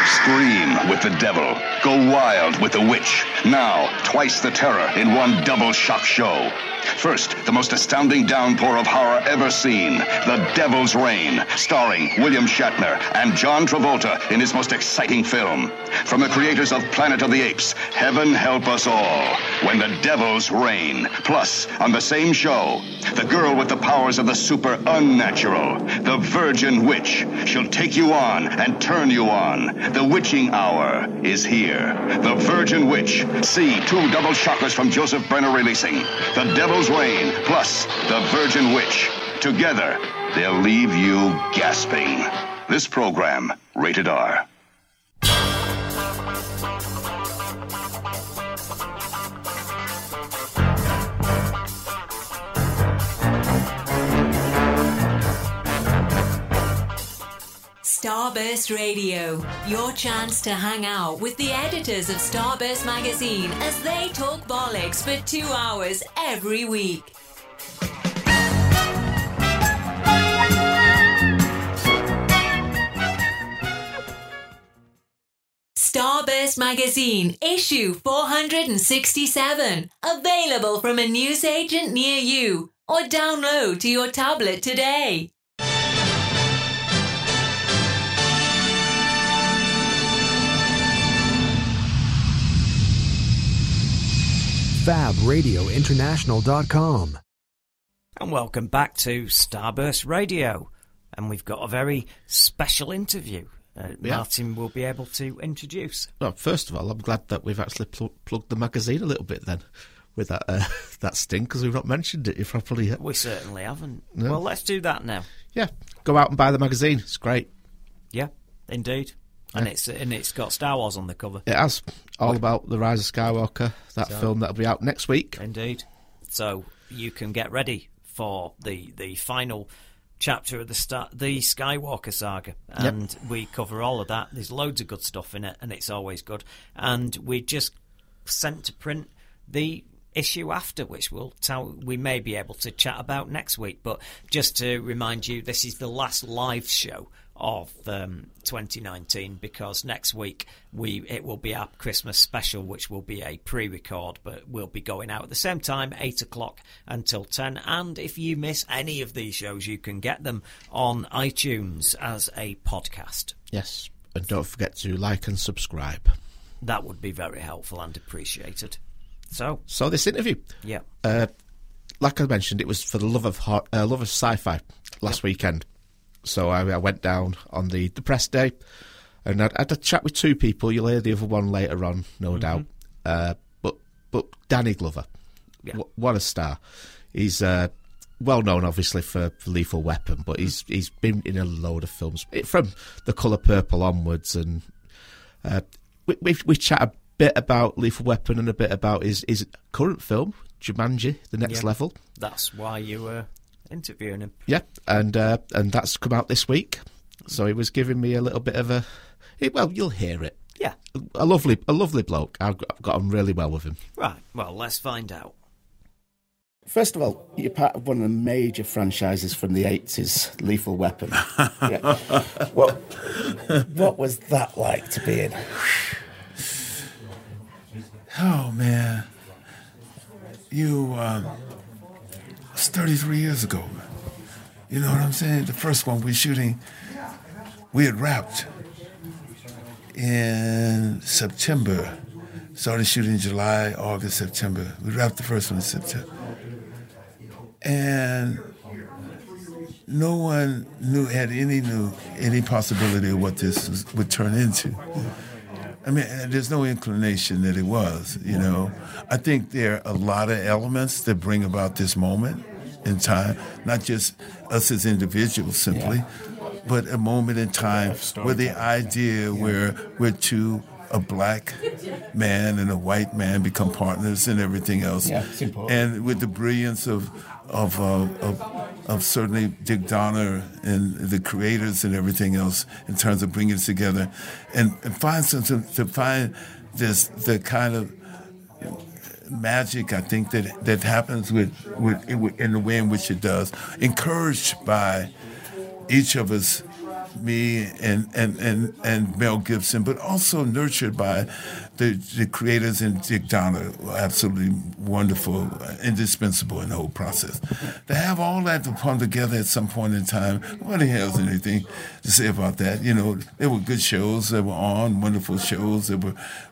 Scream with the devil. Go wild with the witch. Now, twice the terror in one double shock show. First, the most astounding downpour of horror ever seen. The Devil's Reign, starring William Shatner and John Travolta in his most exciting film. From the creators of Planet of the Apes, Heaven Help Us All, When the Devil's Reign. Plus, on the same show, the girl with the powers of the super unnatural, the Virgin Witch. She'll take you on and turn you on. The witching hour is here. The Virgin Witch. See two double shockers from Joseph Brenner releasing. The Devil's Reign, plus the Virgin Witch. Together, they'll leave you gasping. This program, rated R. Starburst Radio, your chance to hang out with the editors of Starburst Magazine as they talk bollocks for 2 hours every week. Starburst Magazine, issue 467, available from a newsagent near you or download to your tablet today. FabRadioInternational.com. And welcome back to Starburst Radio. And we've got a very special interview Martin will be able to introduce. Well, first of all, I'm glad that we've actually plugged the magazine a little bit then with that that sting, because we've not mentioned it properly yet. We certainly haven't. No. Well, let's do that now. Yeah, go out and buy the magazine. It's great. Yeah, indeed. And it's got Star Wars on the cover. It has. All about the Rise of Skywalker, film that'll be out next week. Indeed. So you can get ready for the final chapter of the Skywalker saga. And we cover all of that. There's loads of good stuff in it, and it's always good. And we just sent to print the issue after, which we may be able to chat about next week. But just to remind you, this is the last live show of 2019, because next week it will be our Christmas special, which will be a pre-record, but we'll be going out at the same time, 8:00 until 10. And if you miss any of these shows, you can get them on iTunes as a podcast. Yes, and don't forget to like and subscribe. That would be very helpful and appreciated. So this interview, like I mentioned, it was for the love of sci-fi last weekend. So I went down on the press day, and I had a chat with two people. You'll hear the other one later on, no doubt. But Danny Glover, what a star! He's well known, obviously, for Lethal Weapon, but he's been in a load of films from The Colour Purple onwards, and we chat a bit about Lethal Weapon and a bit about his current film, Jumanji: The Next Level. That's why you were interviewing him, and that's come out this week. So he was giving me a little bit of you'll hear it. Yeah, a lovely bloke. I've got on really well with him. Right, well, let's find out. First of all, you're part of one of the major franchises from the 80s, Lethal Weapon. What was that like to be in? Oh man, you. 33 years ago, you know what I'm saying? The first one we're shooting, we had wrapped in September, started shooting in July, August, September. We wrapped the first one in September. And no one had any possibility of what this would turn into. I mean, there's no inclination that it was, you know. I think there are a lot of elements that bring about this moment in time, not just us as individuals simply, but a moment in time where the idea where we're a black man and a white man become partners and everything else. Yeah, it's important. And with the brilliance of certainly Dick Donner and the creators and everything else in terms of bringing it together and find something to find the kind of magic, I think, that happens with in the way in which it does, encouraged by each of us me and Mel Gibson, but also nurtured by the creators and Dick Donner, absolutely wonderful, indispensable in the whole process. To have all that to come together at some point in time, nobody has anything to say about that. You know, there were good shows that were on, wonderful shows that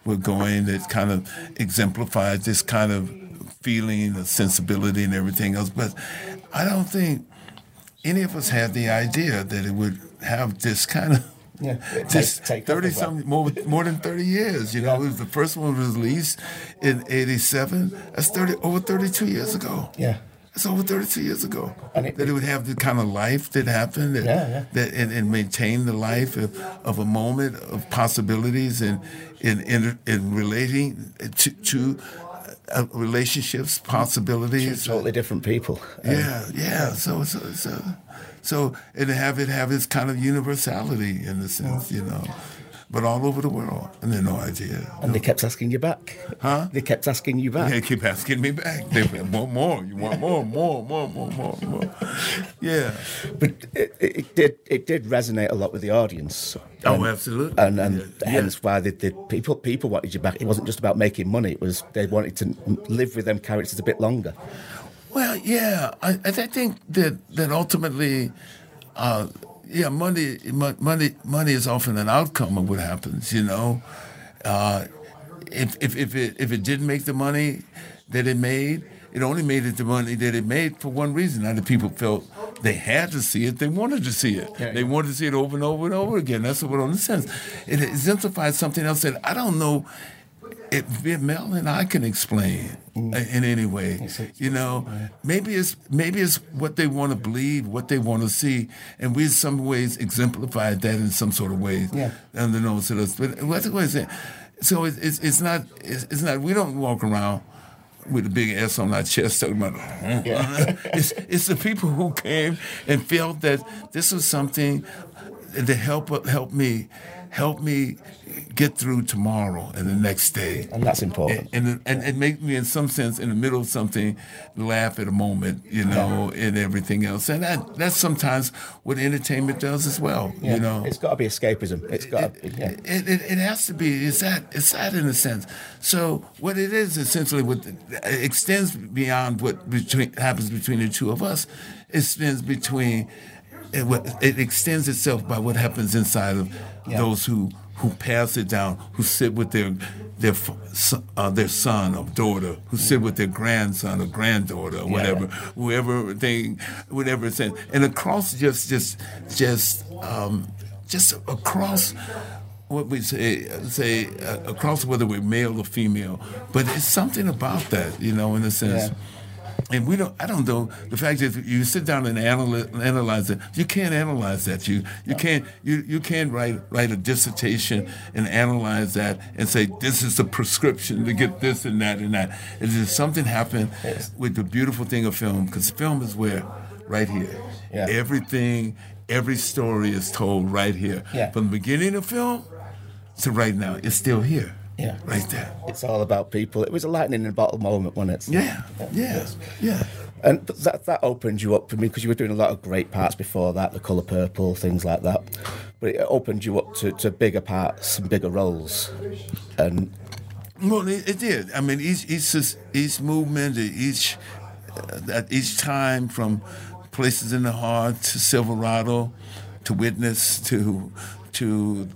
were going that kind of exemplified this kind of feeling, the sensibility and everything else. But I don't think any of us had the idea that it would have this kind of take 30-something, more than 30 years. You know, it was the first one was released in 87. That's over 32 years ago. Yeah. It's over 32 years ago that it would have the kind of life that happened, and maintain the life of a moment of possibilities and relating to relationships, possibilities. Two totally different people. So and have its kind of universality in a sense, you know. But all over the world, and they're no idea. And they kept asking you back. Huh? They kept asking you back. They keep asking me back. They want more. You want more. Yeah. But it did resonate a lot with the audience. Oh, absolutely. And hence why the people wanted you back. It wasn't just about making money. It was they wanted to live with them characters a bit longer. Well, yeah. I think that ultimately... money is often an outcome of what happens. You know, if it didn't make the money that it made, it only made it the money that it made for one reason. Other people felt they had to see it. They wanted to see it. They wanted to see it over and over and over again. That's what it made sense. It exemplifies something else that I don't know. Mel and I can explain in any way, you know. Maybe it's what they want to believe, what they want to see, and we in some ways exemplified that in some sort of ways. Yeah, unbeknownst to us. But that's what I said. So it's not. We don't walk around with a big S on our chest talking about. It's the people who came and felt that this was something to help me get through tomorrow and the next day. And that's important. And make me, in some sense, in the middle of something, laugh at a moment, you know, and everything else. And that's sometimes what entertainment does as well, you know. It's got to be escapism. It has to be. It's that in a sense. So what it is, essentially, it extends beyond what happens between the two of us. It extends between... It extends itself by what happens inside of those who pass it down, who sit with their son or daughter, who sit with their grandson or granddaughter or whatever, whatever it's in, and across just across what we say across whether we're male or female, but it's something about that, you know, in a sense. Yeah. And I don't know. The fact that you sit down and analyze it, you can't analyze that. You can't write a dissertation and analyze that and say this is a prescription to get this and that and that. And there's something happened with the beautiful thing of film, because film is right here. Yeah. Every story is told right here. Yeah. From the beginning of film to right now, it's still here. Yeah, right there. It's all about people. It was a lightning in a bottle moment, wasn't it? Yeah. And that opened you up for me, because you were doing a lot of great parts before that, The Colour Purple, things like that. But it opened you up to bigger parts and bigger roles. And well, it did. I mean, each movement, each time, from Places in the Heart to Silverado to Witness to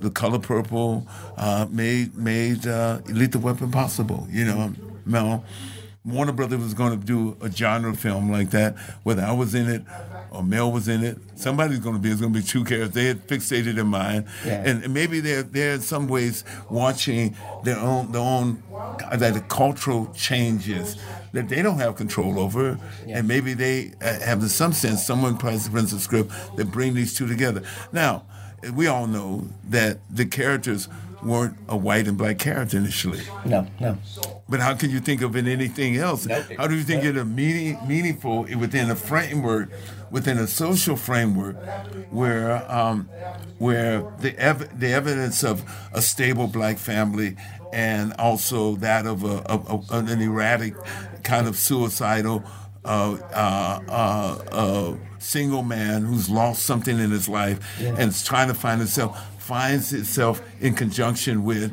The Color Purple, made Lethal Weapon possible. You know, Mel, Warner Brothers was going to do a genre film like that, whether I was in it or Mel was in it. Somebody's going to be. It's going to be two characters. They had fixated in mind, and maybe they're in some ways watching their own the cultural changes that they don't have control over, and maybe they have, in some sense, someone writes a script that bring these two together. Now, we all know that the characters weren't a white and black character initially. No. But how can you think of it anything else? No, how do you think it meaningful within a framework, within a social framework, where the evidence of a stable black family and also that of an erratic kind of suicidal single man who's lost something in his life and is trying to find himself, finds itself in conjunction with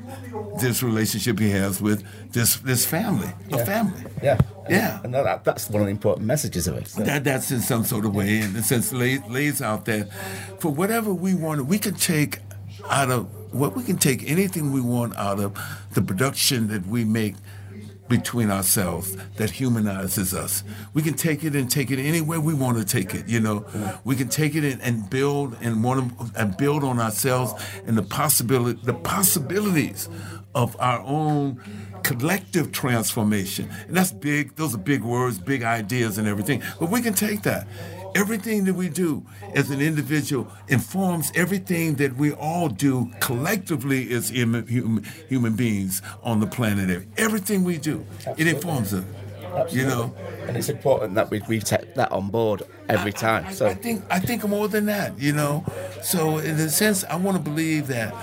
this relationship he has with this family, a family. Yeah. And that's one of the important messages of it. So. That's in some sort of way, in a sense, lays out that for whatever we want, we can take out of what we can take anything we want out of the production that we make between ourselves that humanizes us. We can take it and take it anywhere we want to take it, you know. We can take it and build and build on ourselves and the possibilities of our own collective transformation. And that's big. Those are big words, big ideas and everything. But we can take that. Everything that we do as an individual informs everything that we all do collectively as human beings on the planet. Everything we do, it informs us. Absolutely. You know, and it's important that we take that on board every time. So I think more than that, you know. So in a sense, I want to believe that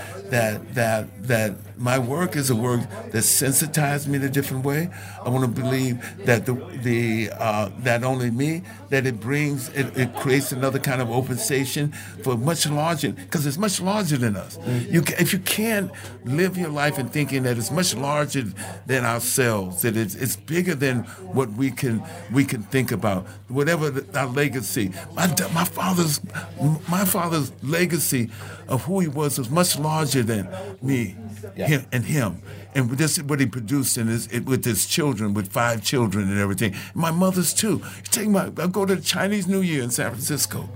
my work is a work that sensitized me in a different way. I want to believe that that only me, that it brings, it creates another kind of open station for much larger, because it's much larger than us. If you can't live your life in thinking that it's much larger than ourselves, that it's bigger than what we can think about, whatever our legacy. My father's legacy of who he was much larger than me. Him, and this is what he produced with his children, with 5 children and everything. My mother's too. I go to the Chinese New Year in San Francisco.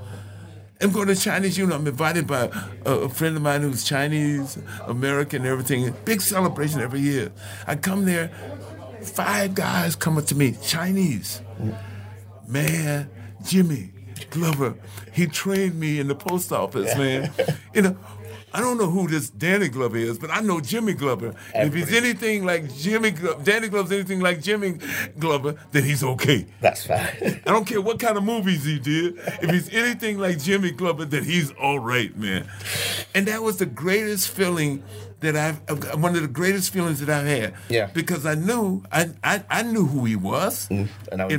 I'm going to Chinese New Year. I'm invited by a friend of mine who's Chinese American and everything. Big celebration every year. I come there, 5 guys come up to me, Chinese. Man, Jimmy Glover, he trained me in the post office, man. You know. I don't know who this Danny Glover is, but I know Jimmy Glover. And if he's anything like Danny Glover's anything like Jimmy Glover, then he's okay. That's fine. I don't care what kind of movies he did. If he's anything like Jimmy Glover, then he's all right, man. And that was the greatest feeling one of the greatest feelings that I've had. Yeah. Because I knew, I knew who he was, in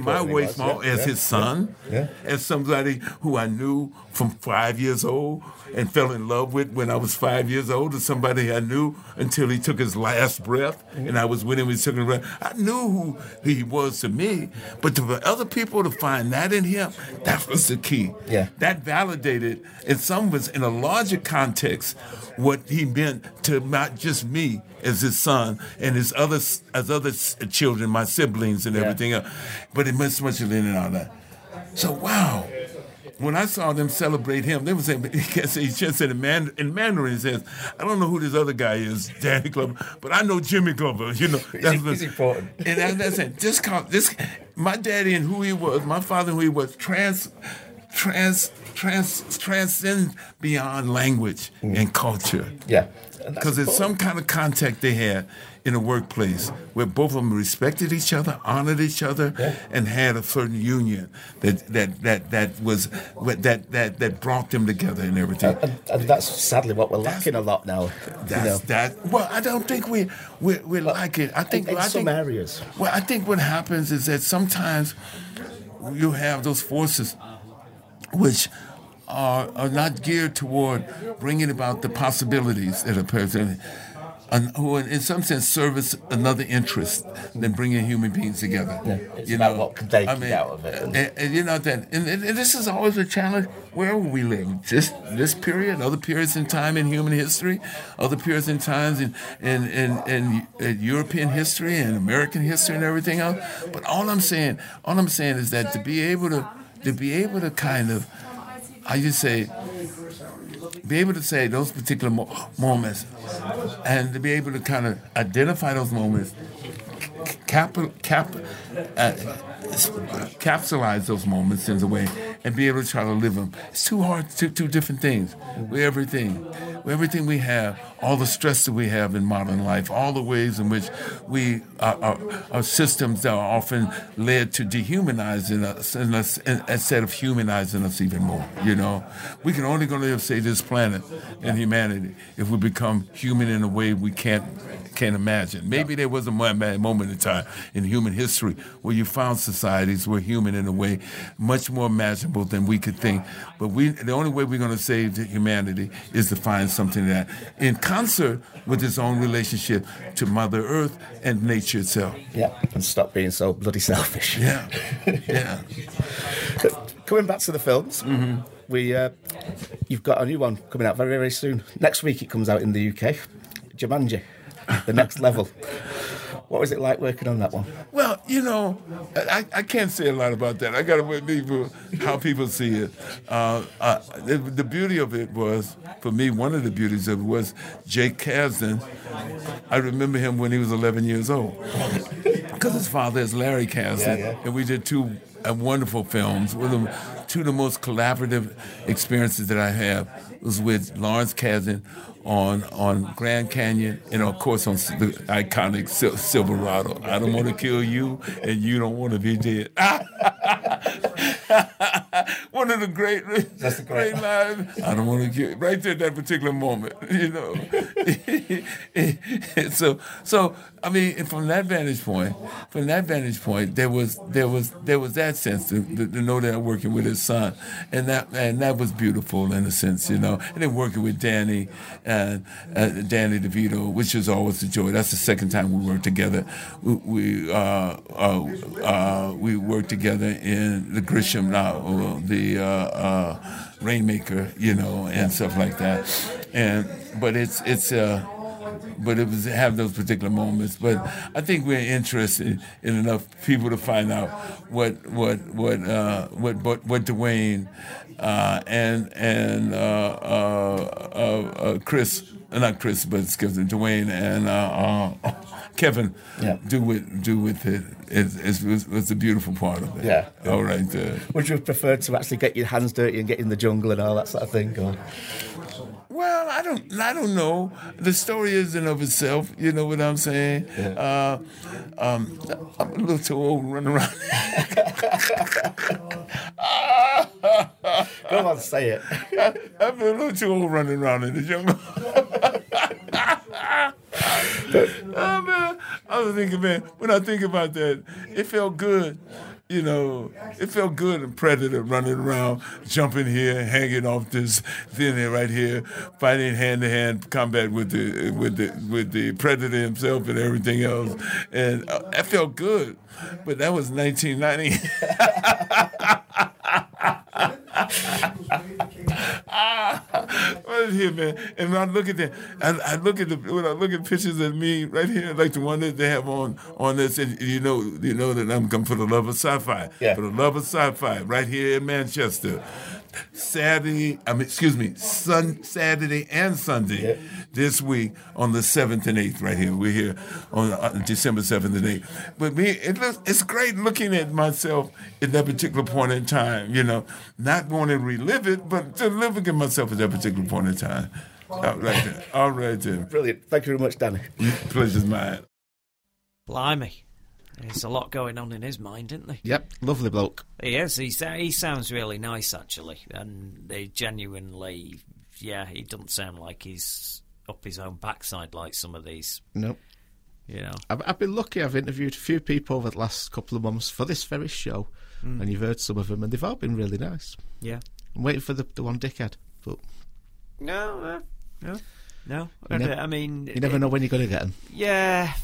my way, as his son, as somebody who I knew from 5 years old and fell in love with when I was 5 years old, as somebody I knew until he took his last breath, and I was with him when he took his breath. I knew who he was to me, but for other people to find that in him, that was the key. Yeah. That validated, in some ways, in a larger context, what he meant to not just me as his son and as other children, my siblings and everything else, but it meant so much and all that. So, wow. When I saw them celebrate him, they were saying, he just said in Mandarin, he says, I don't know who this other guy is, Danny Glover, but I know Jimmy Glover, you know. That's important. And that's it. My daddy and who he was, my father and who he was, transcend beyond language and culture. Yeah. Because there's some kind of contact they had in a workplace where both of them respected each other, honored each other, and had a certain union that brought them together and everything. And that's sadly what we're lacking a lot now. Well, I don't think we're lacking. I think in some areas. Well, I think what happens is that sometimes you have those forces which are not geared toward bringing about the possibilities that appear, and who in some sense service another interest than bringing human beings together. Yeah, it's about what can they get out of it. And you know that, and this is always a challenge. Where will we live? Just this period, other periods in time in human history, other periods in times in European history and American history and everything else. But all I'm saying is that to be able to kind of, I just say, be able to say those particular moments and to be able to kind of identify those moments, capsulize those moments in a way and be able to try to live them. It's too hard, two different things. We're everything we have, all the stress that we have in modern life, all the ways in which we are systems that are often led to dehumanizing us, instead of humanizing us even more, you know. We can only go to save this planet and humanity if we become human in a way we can't imagine. Maybe there was a moment in time in human history where you found societies where human in a way much more imaginable than we could think. But the only way we're going to save humanity is to find something that, in concert with its own relationship to Mother Earth and nature itself. Yeah, and stop being so bloody selfish. Yeah, yeah. Coming back to the films, mm-hmm. You've got a new one coming out very, very soon. Next week it comes out in the UK. Jumanji. The Next Level. What was it like working on that one? Well, you know, I can't say a lot about that. I got to wait for how people see it. The beauty of it was, for me, one of the beauties of it was Jake Kasdan. I remember him when he was 11 years old. Because his father is Larry Kasdan, and we did two wonderful films. Two of the most collaborative experiences that I have was with Lawrence Kasdan, on Grand Canyon, and of course on the iconic Silverado. I don't want to kill you, and you don't want to be dead. One of the great lines. I don't want to kill you. Right there at that particular moment, you know. So I mean, from that vantage point, there was that sense to know that I'm working with his son, and that was beautiful in a sense, you know. And then working with Danny. Danny DeVito, which is always a joy. That's the second time we worked together. We worked together in the Grisham novel, the Rainmaker, you know, and stuff like that. But it was have those particular moments. But I think we're interested in enough people to find out what Dwayne and Chris, not Chris, but Dwayne and Kevin do with it. It's a beautiful part of it. Yeah. All right. Would you have preferred to actually get your hands dirty and get in the jungle and all that sort of thing? Or? Well, I don't know. The story is in of itself. You know what I'm saying? Yeah. I'm a little too old to run around. Come on, say it. I'm a little too old running around in the jungle. Oh, man. I was thinking, man, when I think about that, it felt good. You know, it felt good and Predator running around, jumping here, hanging off this thing right here, fighting hand-to-hand combat with the Predator himself and everything else. And that felt good, but that was 1990. What is here, man? And when I look at that, when I look at pictures of me right here, like the one that they have on this, and you know that I'm coming for the love of sci-fi. Yeah. For the love of sci-fi, right here in Manchester. Saturday and Sunday this week on the 7th and 8th right here. We're here on December 7th and 8th. But me, it's great looking at myself at that particular point in time, you know, not want to relive it, but to live again myself at that particular point in time. All right, then. Brilliant. Thank you very much, Danny. Pleasure's mine. Blimey. There's a lot going on in his mind, isn't there? Yep, lovely bloke. He is. He sounds really nice, actually. And he genuinely, he doesn't sound like he's up his own backside like some of these. Nope. You know. I've been lucky. I've interviewed a few people over the last couple of months for this very show. Mm. And you've heard some of them, and they've all been really nice. Yeah. I'm waiting for the one dickhead. But No. You never know when you're going to get them. Yeah.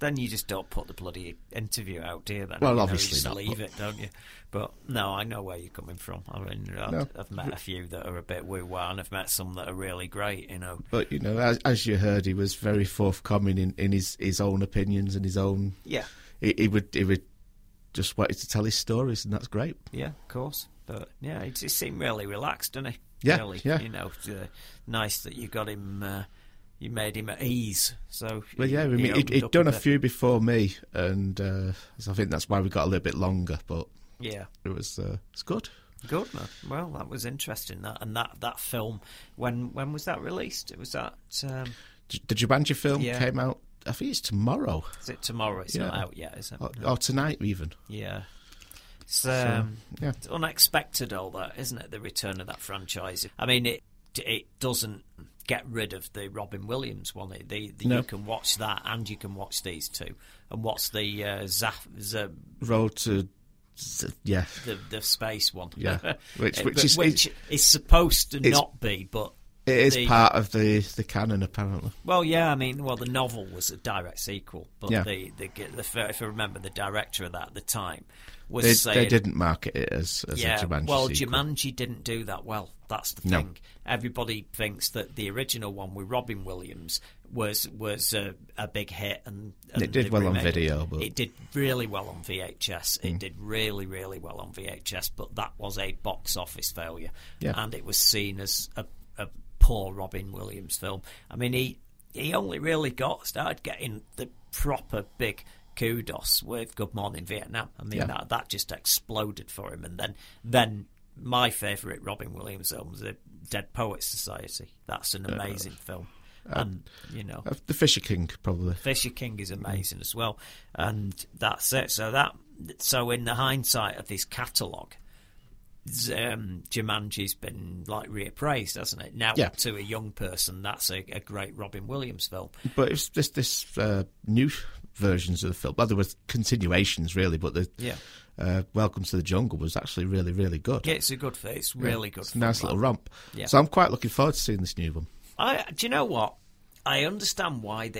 Then you just don't put the bloody interview out, do you? Then well, obviously you just leave it, don't you? But no, I know where you're coming from. I mean, I've met a few that are a bit woo-wah, and I've met some that are really great, you know. But you know, as you heard, he was very forthcoming in his own opinions and his own. Yeah, he would just wanted to tell his stories, and that's great. Yeah, of course. But yeah, he just seemed really relaxed, didn't he? Yeah, really, yeah. You know, nice that you got him. You made him at ease. So well, yeah, I mean, he'd done a few before me, and so I think that's why we got a little bit longer. But yeah, it was it's good. Good, man. Well, that was interesting. That film. When was that released? It was that. The Jumanji film came out. I think it's tomorrow. Is it tomorrow? It's not out yet, is it? Or tonight even. Yeah. It's it's unexpected, all that, isn't it? The return of that franchise. I mean, it doesn't get rid of the Robin Williams one. You can watch that, and you can watch these two. And what's the Road to? Yeah, the space one. Yeah, which is supposed to not be, but it is part of the canon apparently. Well, yeah, I mean, the novel was a direct sequel, but the if I remember, the director of that at the time was saying they didn't market it as a Jumanji sequel. Jumanji didn't do that well. That's the thing. Everybody thinks that the original one with Robin Williams was a big hit, and it did well on video. But it did really well on VHS. It did really, really well on VHS, but that was a box office failure, and it was seen as a poor Robin Williams film. I mean, he only really started getting the proper big kudos with Good Morning Vietnam. I mean, that just exploded for him, and then. My favourite Robin Williams film was The Dead Poets Society. That's an amazing film. And The Fisher King, probably. Fisher King is amazing as well. And that's it. So in the hindsight of this catalogue, Jumanji's been reappraised, hasn't it? Now to a young person, that's a great Robin Williams film. But it's this new versions of the film. Well, there was continuations really, but Welcome to the Jungle was actually really, really good. Yeah, it's a good film. It's really good. It's a nice little romp. Yeah. So I'm quite looking forward to seeing this new one. Do you know what? I understand why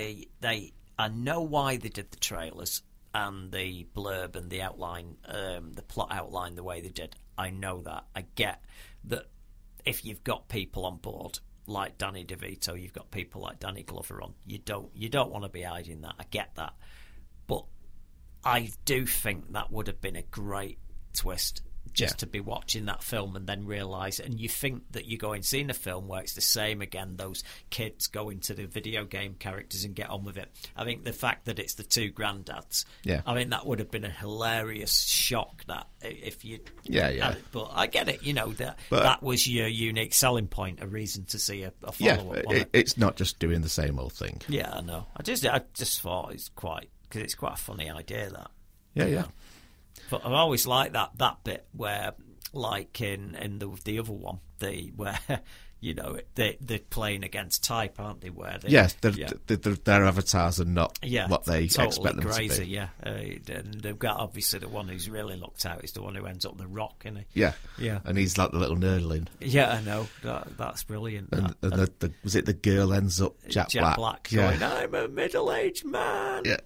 I know why they did the trailers and the blurb and the outline, the plot outline the way they did. I know that. I get that if you've got people on board like Danny DeVito, you've got people like Danny Glover on, you don't want to be hiding that. I get that. But I do think that would have been a great twist to be watching that film and then realise, and you think that you're going seeing a film where it's the same again, those kids go into the video game characters and get on with it. I think the fact that it's the two granddads, I mean, that would have been a hilarious shock that if you... Yeah. But I get it, that was your unique selling point, a reason to see a follow-up. Yeah, it's not just doing the same old thing. Yeah, I know. I just thought it's quite... Because it's quite a funny idea, that. Yeah. But I always like that bit where, like in the other one, they're playing against type, aren't they? Where their avatars are not what they expect them to be. Yeah, and they've got obviously the one who's really looked out is the one who ends up The Rock, isn't he? Yeah, and he's like the little nerdling. Yeah, I know that's brilliant. And was it the girl ends up Jack Black? Going, I'm a middle-aged man. Yeah.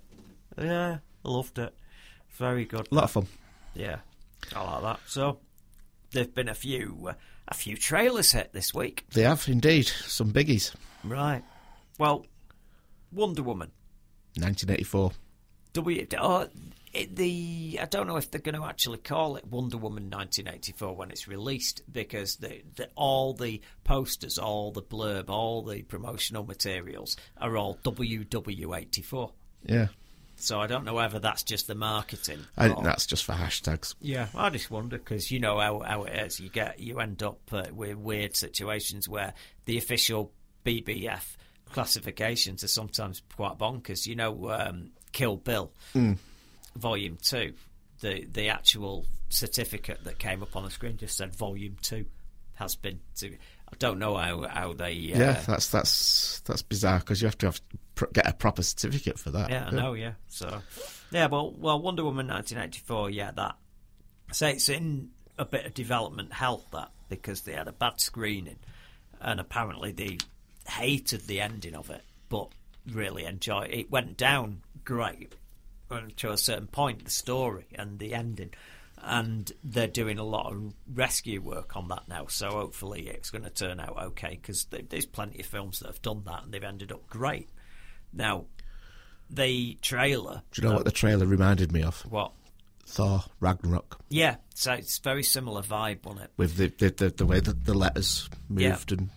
Yeah, loved it. Very good. A lot of fun. Yeah, I like that. So, there've been a few trailers hit this week. They have indeed, some biggies. Right. Well, Wonder Woman, 1984. I don't know if they're going to actually call it Wonder Woman 1984 when it's released, because all the posters, all the blurb, all the promotional materials are all WW84. Yeah. So I don't know whether that's just the marketing. I think that's just for hashtags. Yeah, I just wonder, because you know how it is. You end up with weird situations where the official BBF classifications are sometimes quite bonkers. You know, Kill Bill, Volume 2, the actual certificate that came up on the screen just said Volume 2 has been... I don't know how they... yeah, that's bizarre, because you have to get a proper certificate for that. Yeah, I know, yeah. So, yeah, well, Wonder Woman 1984, that... So it's in a bit of development hell, that, because they had a bad screening, and apparently they hated the ending of it, but really enjoyed it. It went down great to a certain point, the story and the ending... And they're doing a lot of rescue work on that now, so hopefully it's going to turn out okay, because there's plenty of films that have done that and they've ended up great. Now, the trailer... Do you know what the trailer reminded me of? What? Thor Ragnarok. Yeah, so it's very similar vibe on it. With the way that the letters moved and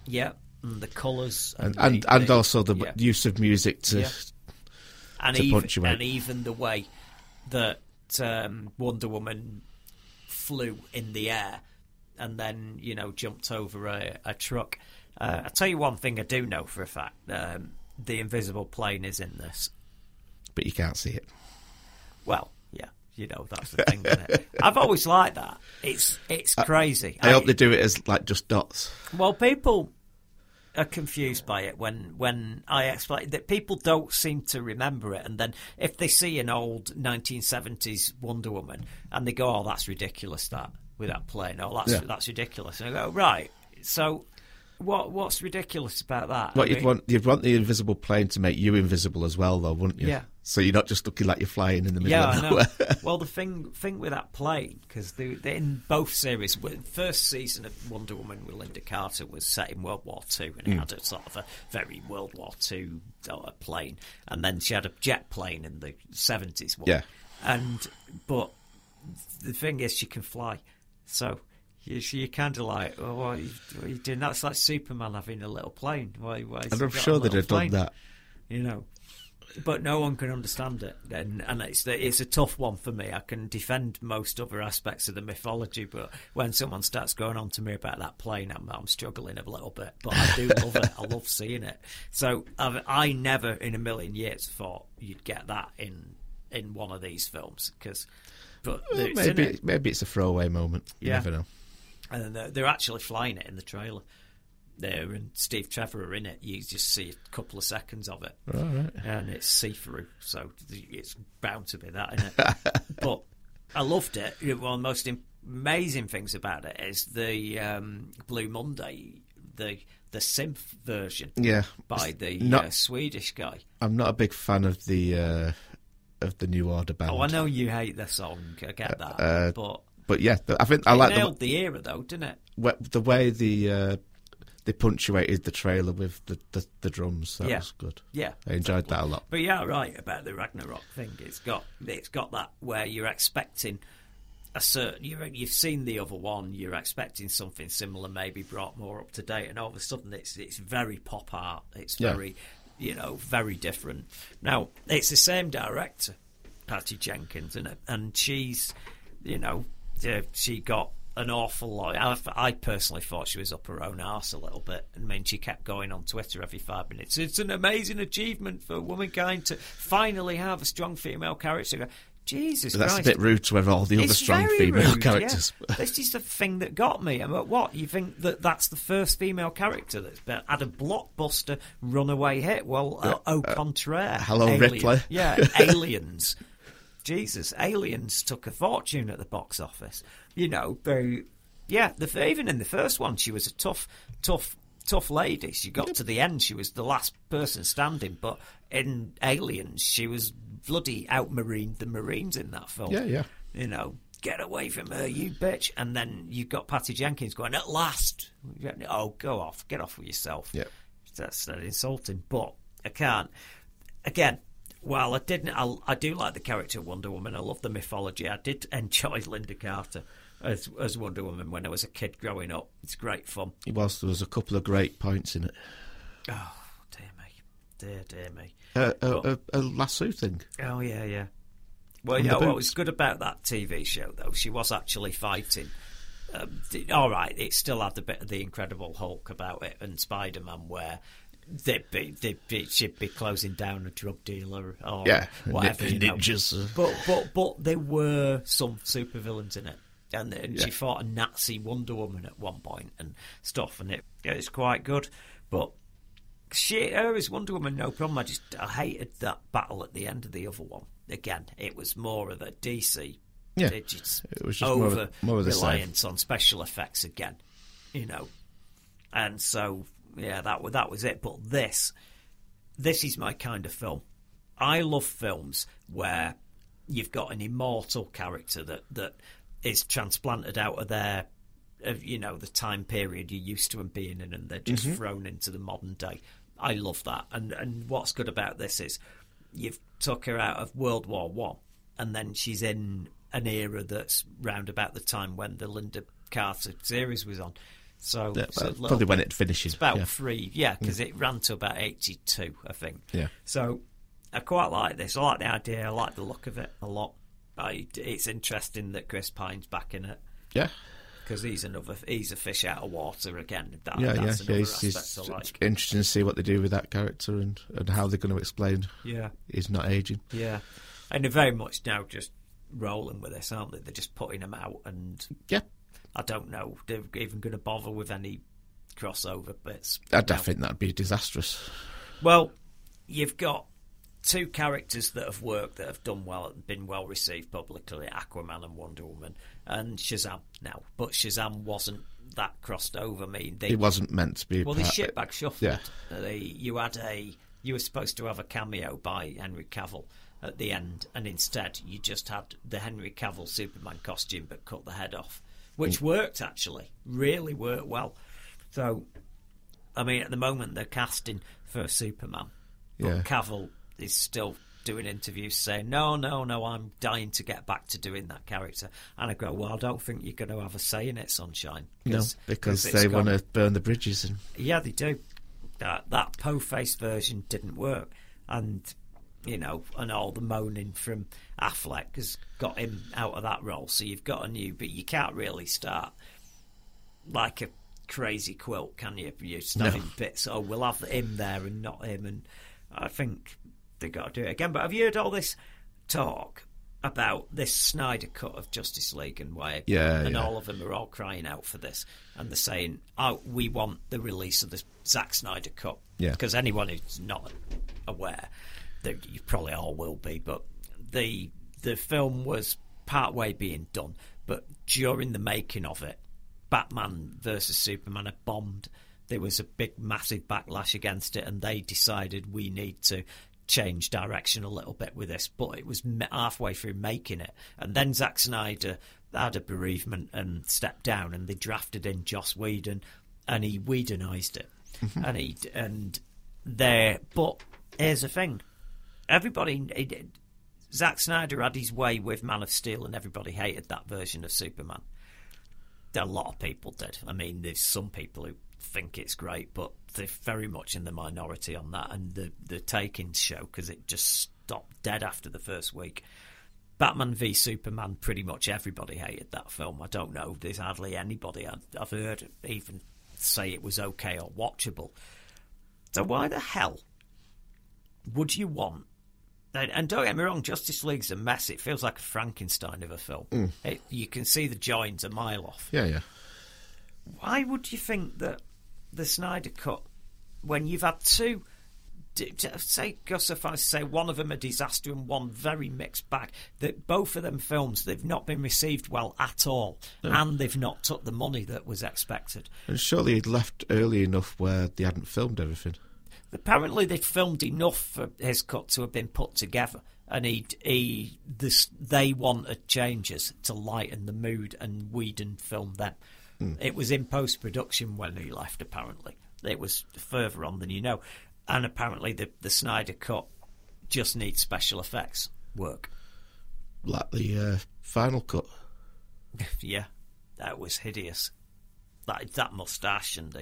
the colours. And also the use of music to punctuate. And even the way that... Wonder Woman flew in the air and then, you know, jumped over a truck. I'll tell you one thing I do know for a fact. The invisible plane is in this. But you can't see it. Well, yeah, you know, that's the thing, isn't it? I've always liked that. It's crazy. I hope they do it as, like, just dots. Well, people are confused by it when I explain that people don't seem to remember it, and then if they see an old 1970s Wonder Woman and they go, "Oh, that's ridiculous! That with that plane, oh, that's ridiculous." And I go, "Right, so what's ridiculous about that?" Well, you'd want the invisible plane to make you invisible as well, though, wouldn't you? Yeah. So you're not just looking like you're flying in the middle of nowhere. I know. Well, the thing with that plane, because they're in both series, the first season of Wonder Woman with Linda Carter was set in World War II, and it had a sort of a very World War II plane, and then she had a jet plane in the 70s one. Yeah. But the thing is, she can fly, so... You're kind of like, oh, what are you doing? That's like Superman having a little plane. Why and I'm sure they'd have done that. You know. But no one can understand it. And it's a tough one for me. I can defend most other aspects of the mythology, but when someone starts going on to me about that plane, I'm struggling a little bit. But I do love it. I love seeing it. So I never in a million years thought you'd get that in one of these films. Maybe it's a throwaway moment. You never know. And they're actually flying it in the trailer. There and Steve Trevor are in it. You just see a couple of seconds of it. All right. And it's see-through, so it's bound to be that, isn't it? But I loved it. One of the most amazing things about it is the Blue Monday, the synth version by the Swedish guy. I'm not a big fan of the New Order band. Oh, I know you hate the song. I get that. But yeah, I think I like nailed the era though, didn't it? The way they punctuated the trailer with the drums, that was good. Yeah, I enjoyed that a lot. But yeah, right about the Ragnarok thing, it's got that where you're expecting a certain. You've seen the other one, you're expecting something similar, maybe brought more up to date, and all of a sudden it's very pop art. It's very very different. Now it's the same director, Patty Jenkins, isn't it? And she's she got an awful lot. I personally thought she was up her own arse a little bit. I mean, she kept going on Twitter every 5 minutes. It's an amazing achievement for womankind to finally have a strong female character. Jesus Christ. That's a bit rude to have all the other strong female characters. Yeah. This is the thing that got me. I mean, what? You think that's the first female character that's had a blockbuster runaway hit? Well, au contraire. Hello, Alien. Ripley. Yeah, Aliens. Jesus, Aliens took a fortune at the box office. You know, even in the first one, she was a tough lady. She got to the end, she was the last person standing, but in Aliens, she was bloody out-marined the Marines in that film. Yeah, yeah. You know, get away from her, you bitch. And then you've got Patty Jenkins going, at last. Oh, go off, get off with yourself. Yeah. That's insulting, but I can't. Again, well, I do like the character of Wonder Woman. I love the mythology. I did enjoy Linda Carter as Wonder Woman when I was a kid growing up. It's great fun. Whilst there was a couple of great points in it. Oh, dear me. Dear me. A lasso thing. Oh, yeah, yeah. Well, yeah, what was good about that TV show, though, she was actually fighting. All right, it still had a bit of the Incredible Hulk about it and Spider-Man where... She'd be closing down a drug dealer or whatever. Ninjas. But there were some supervillains in it, and she fought a Nazi Wonder Woman at one point and stuff, and it's quite good. But her as Wonder Woman, no problem. I hated that battle at the end of the other one. Again, it was more of a DC. Yeah, it was just more of the reliance on special effects again, you know, and so. Yeah, that was it. But this is my kind of film. I love films where you've got an immortal character that is transplanted out of their, the time period you're used to them being in, and they're just thrown into the modern day. I love that. And what's good about this is you've took her out of World War One, and then she's in an era that's round about the time when the Linda Carter series was on. So probably when it finishes, it's about 3, because it ran to about 82, I think. Yeah. So I quite like this. I like the idea. I like the look of it a lot. It's interesting that Chris Pine's back in it. Yeah. because he's a fish out of water again. That's another aspect I like. It's interesting to see what they do with that character and how they're going to explain he's not aging. Yeah, and they're very much now just rolling with this, aren't they? They're just putting him out, and I don't know they're even going to bother with any crossover bits. I think that'd be disastrous. Well, you've got two characters that have worked, that have done well, been well received publicly, Aquaman and Wonder Woman, and Shazam now. But Shazam wasn't that crossed over. I mean, it wasn't meant to be. Well, they shitbag shuffled. Yeah. You were supposed to have a cameo by Henry Cavill at the end, and instead you just had the Henry Cavill Superman costume but cut the head off, which worked actually, really worked well. So, I mean, at the moment they're casting for Superman, but Cavill is still doing interviews saying, no, I'm dying to get back to doing that character. And I go, well, I don't think you're going to have a say in it, Sunshine. Because they want to burn the bridges. And... yeah, they do. That po-faced version didn't work. And, you know, and all the moaning from Affleck has got him out of that role. So you've got a new, but you can't really start like a crazy quilt, can you? You're starting bits, oh, we'll have him there and not him. And I think... they've got to do it again. But have you heard all this talk about this Snyder cut of Justice League and why all of them are all crying out for this, and they're saying, oh, we want the release of the Zack Snyder cut, because anyone who's not aware, that you probably all will be, but the film was part way being done, but during the making of it, Batman versus Superman had bombed. There was a big massive backlash against it, and they decided we need to change direction a little bit with this, but it was halfway through making it, and then Zack Snyder had a bereavement and stepped down, and they drafted in Joss Whedon, and he Whedonized it. But here's the thing, Zack Snyder had his way with Man of Steel, and everybody hated that version of Superman. A lot of people did. I mean, there's some people who think it's great, but they're very much in the minority on that, and the takings show, because it just stopped dead after the first week. Batman v Superman, pretty much everybody hated that film. I don't know, there's hardly anybody I've heard even say it was okay or watchable. So why the hell would you want... and don't get me wrong, Justice League's a mess. It feels like a Frankenstein of a film. You can see the joins a mile off. Why would you think that the Snyder cut, when you've had two, say, Gus, if I say one of them a disaster and one very mixed bag, that both of them films, they've not been received well at all, and they've not took the money that was expected. And surely he'd left early enough where they hadn't filmed everything. Apparently they'd filmed enough for his cut to have been put together, and they wanted changes to lighten the mood, and Whedon filmed them. It was in post-production when he left, apparently. It was further on than you know. And apparently the Snyder cut just needs special effects work. Like the final cut. That was hideous. That moustache and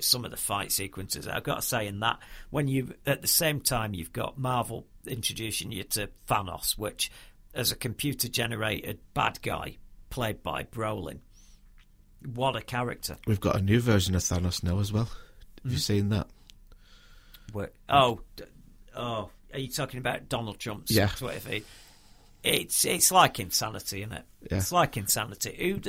some of the fight sequences. I've got to say, in that, when you at the same time you've got Marvel introducing you to Thanos, which as a computer-generated bad guy played by Brolin, what a character. We've got a new version of Thanos now as well. Have you seen that? Are you talking about Donald Trump's Twitter feed? It's like insanity, isn't it? Yeah. It's like insanity.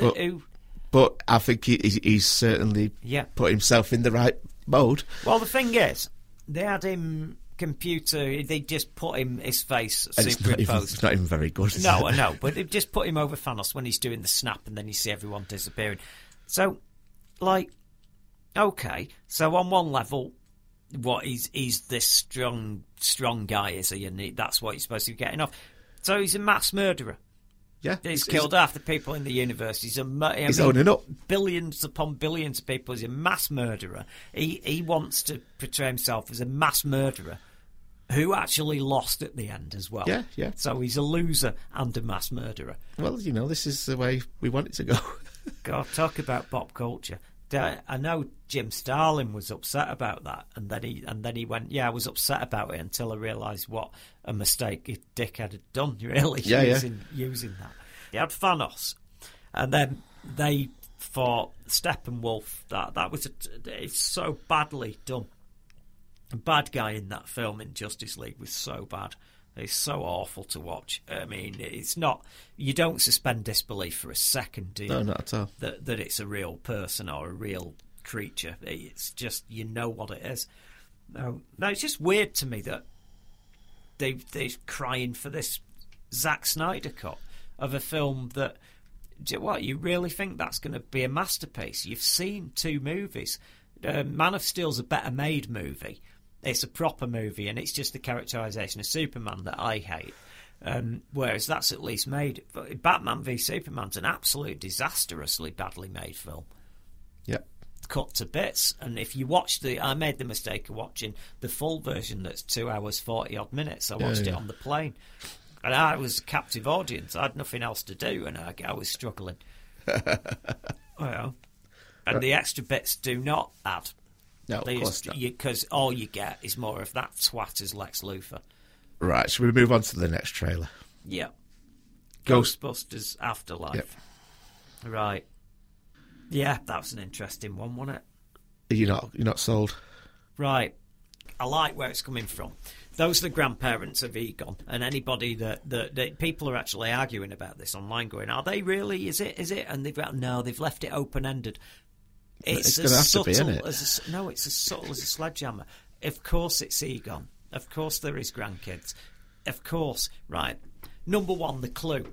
But I think he's certainly put himself in the right mode. Well, the thing is, they had him... they just put him, his face superimposed. It's not even very good. No, I know, but they've just put him over Thanos when he's doing the snap, and then you see everyone disappearing. So, like, okay, so on one level, what he's this strong guy, is he? And that's what he's supposed to be getting off. So he's a mass murderer. Yeah, he's killed half the people in the universe. He's owning up. Billions upon billions of people. He's a mass murderer. He wants to portray himself as a mass murderer who actually lost at the end as well. Yeah. So he's a loser and a mass murderer. Well, you know, this is the way we want it to go. God, talk about pop culture. I know Jim Starlin was upset about that, and then he went, I was upset about it until I realised what a mistake his dickhead had done, really, using that. They had Thanos, and then they for Steppenwolf. That was it's so badly done. The bad guy in that film in Justice League was so bad. It's so awful to watch. I mean, it's not... You don't suspend disbelief for a second, do you? No, not at all. That it's a real person or a real creature. It's just... You know what it is. No, it's just weird to me that they're crying for this Zack Snyder cut of a film that... You really think that's going to be a masterpiece? You've seen two movies. Man of Steel's a better-made movie. It's a proper movie, and it's just the characterisation of Superman that I hate. Whereas that's at least made. But Batman v Superman's an absolute disastrously badly made film. Yep. Cut to bits. And if you watch I made the mistake of watching the full version that's 2 hours, 40-odd minutes. I watched it on the plane. And I was a captive audience. I had nothing else to do, and I was struggling. Well, and the extra bits do not add. No, of course not. Because all you get is more of that twat as Lex Luthor. Right, shall we move on to the next trailer? Yeah. Ghostbusters Afterlife. Yep. Right. Yeah, that was an interesting one, wasn't it? You're not sold? Right. I like where it's coming from. Those are the grandparents of Egon, and anybody that people are actually arguing about this online going, are they really? Is it? And they've got, no, they've left it open-ended. It's as subtle as a sledgehammer. Of course it's Egon. Of course there is grandkids. Of course, right. Number one, the clue.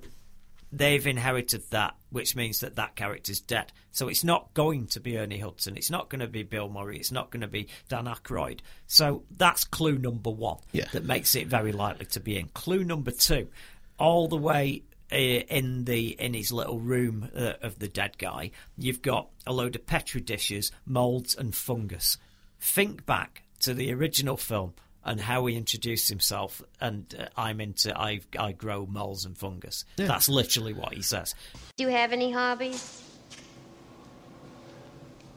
They've inherited that, which means that character's dead. So it's not going to be Ernie Hudson. It's not going to be Bill Murray. It's not going to be Dan Aykroyd. So that's clue number one that makes it very likely to be in. Clue number two, all the way... in his little room of the dead guy, you've got a load of Petri dishes, moulds and fungus. Think back to the original film and how he introduced himself, and I grow moulds and fungus. Yeah. That's literally what he says. Do you have any hobbies?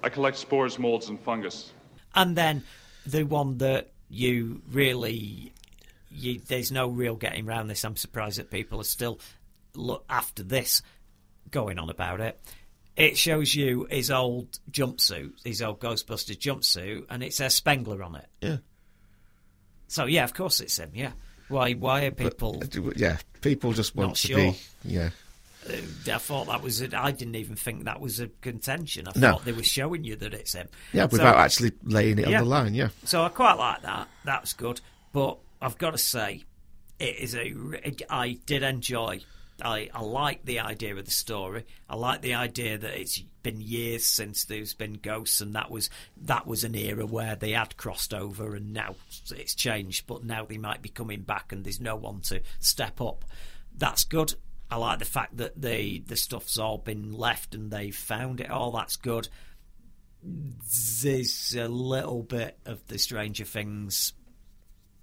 I collect spores, moulds and fungus. And then the one that you really... there's no real getting around this. I'm surprised that people are still... Look, after this, going on about it, it shows you his old jumpsuit, his old Ghostbusters jumpsuit, and it says Spengler on it. Yeah. So yeah, of course it's him. Yeah. Why are people? But, yeah, people just want to be. Yeah. I thought that was. I didn't even think that was a contention. I thought they were showing you that it's him. Yeah, without actually laying it on the line. Yeah. So I quite like that. That's good. But I've got to say, it is a. I did enjoy. I like the idea of the story. I like the idea that it's been years since there's been ghosts, and that was an era where they had crossed over, and now it's changed, but now they might be coming back and there's no one to step up. That's good. I like the fact that the stuff's all been left and they've found it all. That's good. There's a little bit of the Stranger Things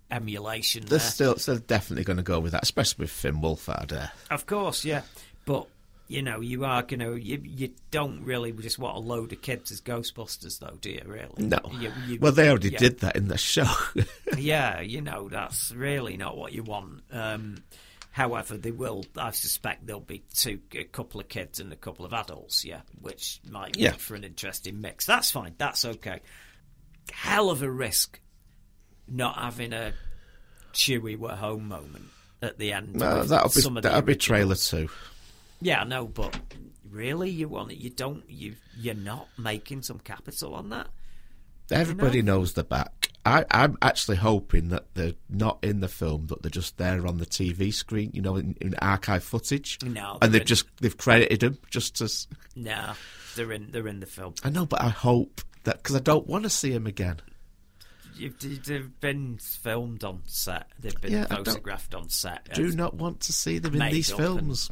emulation there. They're definitely going to go with that, especially with Finn Wolfhard. Of course, yeah. But, you are going to... You don't really just want a load of kids as Ghostbusters, though, do you, really? No. They already did that in the show. Yeah, that's really not what you want. However, they will... I suspect there'll be a couple of kids and a couple of adults, yeah, which might make for an interesting mix. That's fine. That's okay. Hell of a risk not having a Chewie we're home moment at the end. No, that'll be trailer two. Yeah, I know, but really, you want it? You don't? You're not making some capital on that. Everybody knows they're back. I'm actually hoping that they're not in the film, that they're just there on the TV screen, in archive footage. No, and they've credited them just as. No, they're in the film. I know, but I hope that, because I don't want to see them again. They've been filmed on set. They've been photographed on set. I do not want to see them in these films.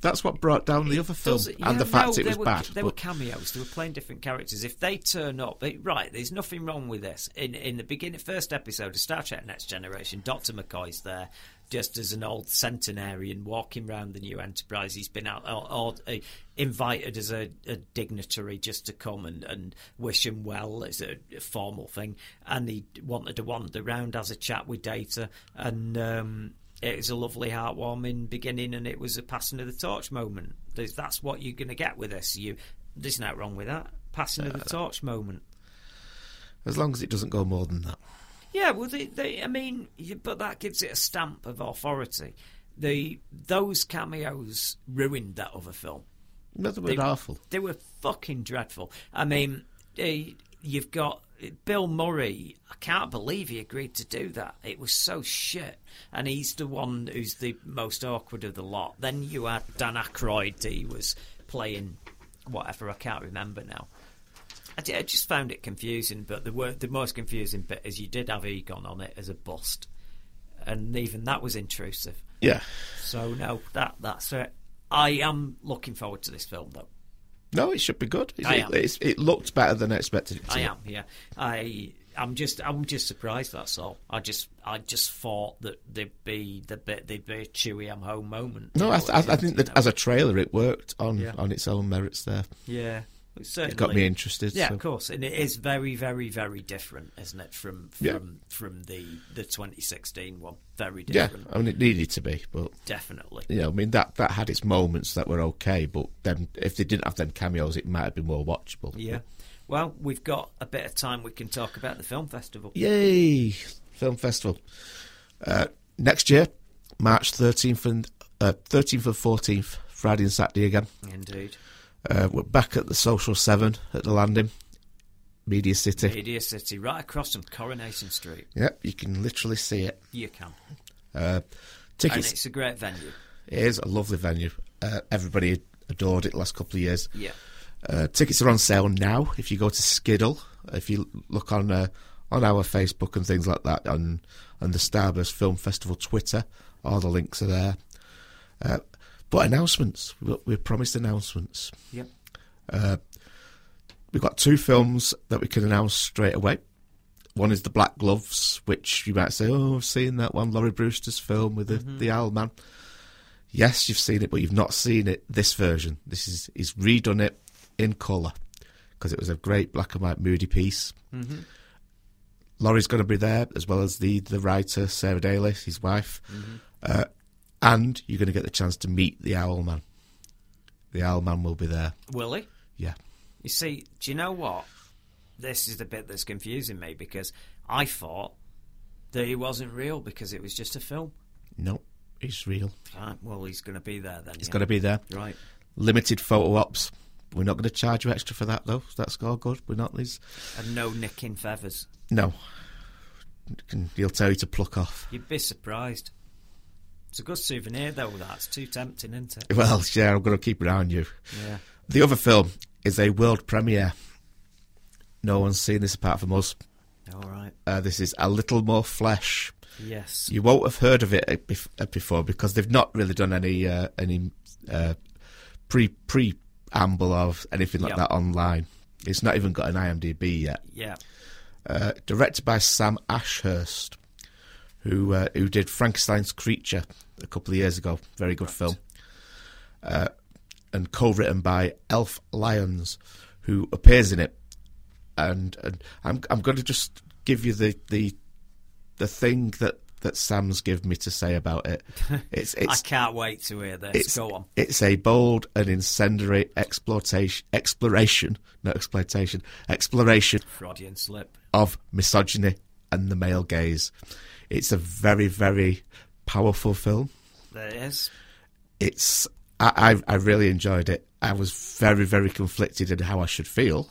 That's what brought down the other film and the fact it was bad. There were cameos. They were playing different characters. If they turn up, there's nothing wrong with this. In the beginning, first episode of Star Trek Next Generation, Dr. McCoy's there just as an old centenarian walking around the new Enterprise. He's been out, invited as a dignitary just to come and wish him well. It's a formal thing. And he wanted to wander around, has a chat with Data, and it was a lovely, heartwarming beginning, and it was a passing of the torch moment. That's what you're going to get with this. You There's nothing wrong with that. Passing of the torch moment. As long as it doesn't go more than that. Yeah, well, but that gives it a stamp of authority. Those cameos ruined that other film. That was awful. They were fucking dreadful. I mean, you've got Bill Murray. I can't believe he agreed to do that. It was so shit. And he's the one who's the most awkward of the lot. Then you had Dan Aykroyd. He was playing whatever. I can't remember now. I just found it confusing. But the most confusing bit is you did have Egon on it as a bust. And even that was intrusive. Yeah. So, no, that's it. I am looking forward to this film, though. No, it should be good. It looked better than I expected it to. I am, yeah. I'm just surprised, that's all. I just thought that there'd be a Chewie I'm home moment. No, I think that as a trailer it worked on its own merits there. Yeah. It got me interested. Yeah, so. Of course. And it is very, very, very different, isn't it, from the 2016 one. Very different. Yeah, I mean, it needed to be. But definitely. Yeah, I mean, that had its moments that were okay, but then if they didn't have them cameos, it might have been more watchable. Yeah. Well, we've got a bit of time we can talk about the film festival. Yay! Film festival. Next year, March 13th and 14th, Friday and Saturday again. Indeed. We're back at the Social 7 at the Landing, Media City, right across from Coronation Street. Yep, you can literally see it. You can. Tickets. And it's a great venue. It is a lovely venue. Everybody adored it the last couple of years. Yeah. Tickets are on sale now. If you go to Skiddle, if you look on our Facebook and things like that, on the Starburst Film Festival Twitter, all the links are there. But announcements. We promised announcements. Yep. We've got two films that we can announce straight away. One is The Black Gloves, which you might say, oh, I've seen that one, Laurie Brewster's film with the Owl Man. Yes, you've seen it, but you've not seen it, this version. He's redone it in colour, because it was a great black and white moody piece. Mm-hmm. Laurie's going to be there, as well as the writer, Sarah Daly, his wife. Mm-hmm. And you're going to get the chance to meet the Owl Man. The Owl Man will be there. Will he? Yeah. You see, do you know what? This is the bit that's confusing me, because I thought that he wasn't real because it was just a film. No, he's real. Right, well, he's going to be there then. He's going to be there. Right. Limited photo ops. We're not going to charge you extra for that, though. That's all good. We're not these. And no nicking feathers. No. He'll tell you to pluck off. You'd be surprised. It's a good souvenir, though. That's too tempting, isn't it? Well, yeah, I'm going to keep around you. Yeah. The other film is a world premiere. No one's seen this apart from us. All right. This is A Little More Flesh. Yes. You won't have heard of it before because they've not really done any preamble of anything like that online. It's not even got an IMDb yet. Yeah. Directed by Sam Ashurst, who did Frankenstein's Creature a couple of years ago. Very good film. And co-written by Elf Lyons, who appears in it. And I'm going to just give you the thing that Sam's given me to say about it. It's I can't wait to hear this. Go on. It's a bold and incendiary exploration Freudian slip of misogyny and the male gaze. It's a very, very powerful film. There it is. I really enjoyed it. I was very, very conflicted in how I should feel,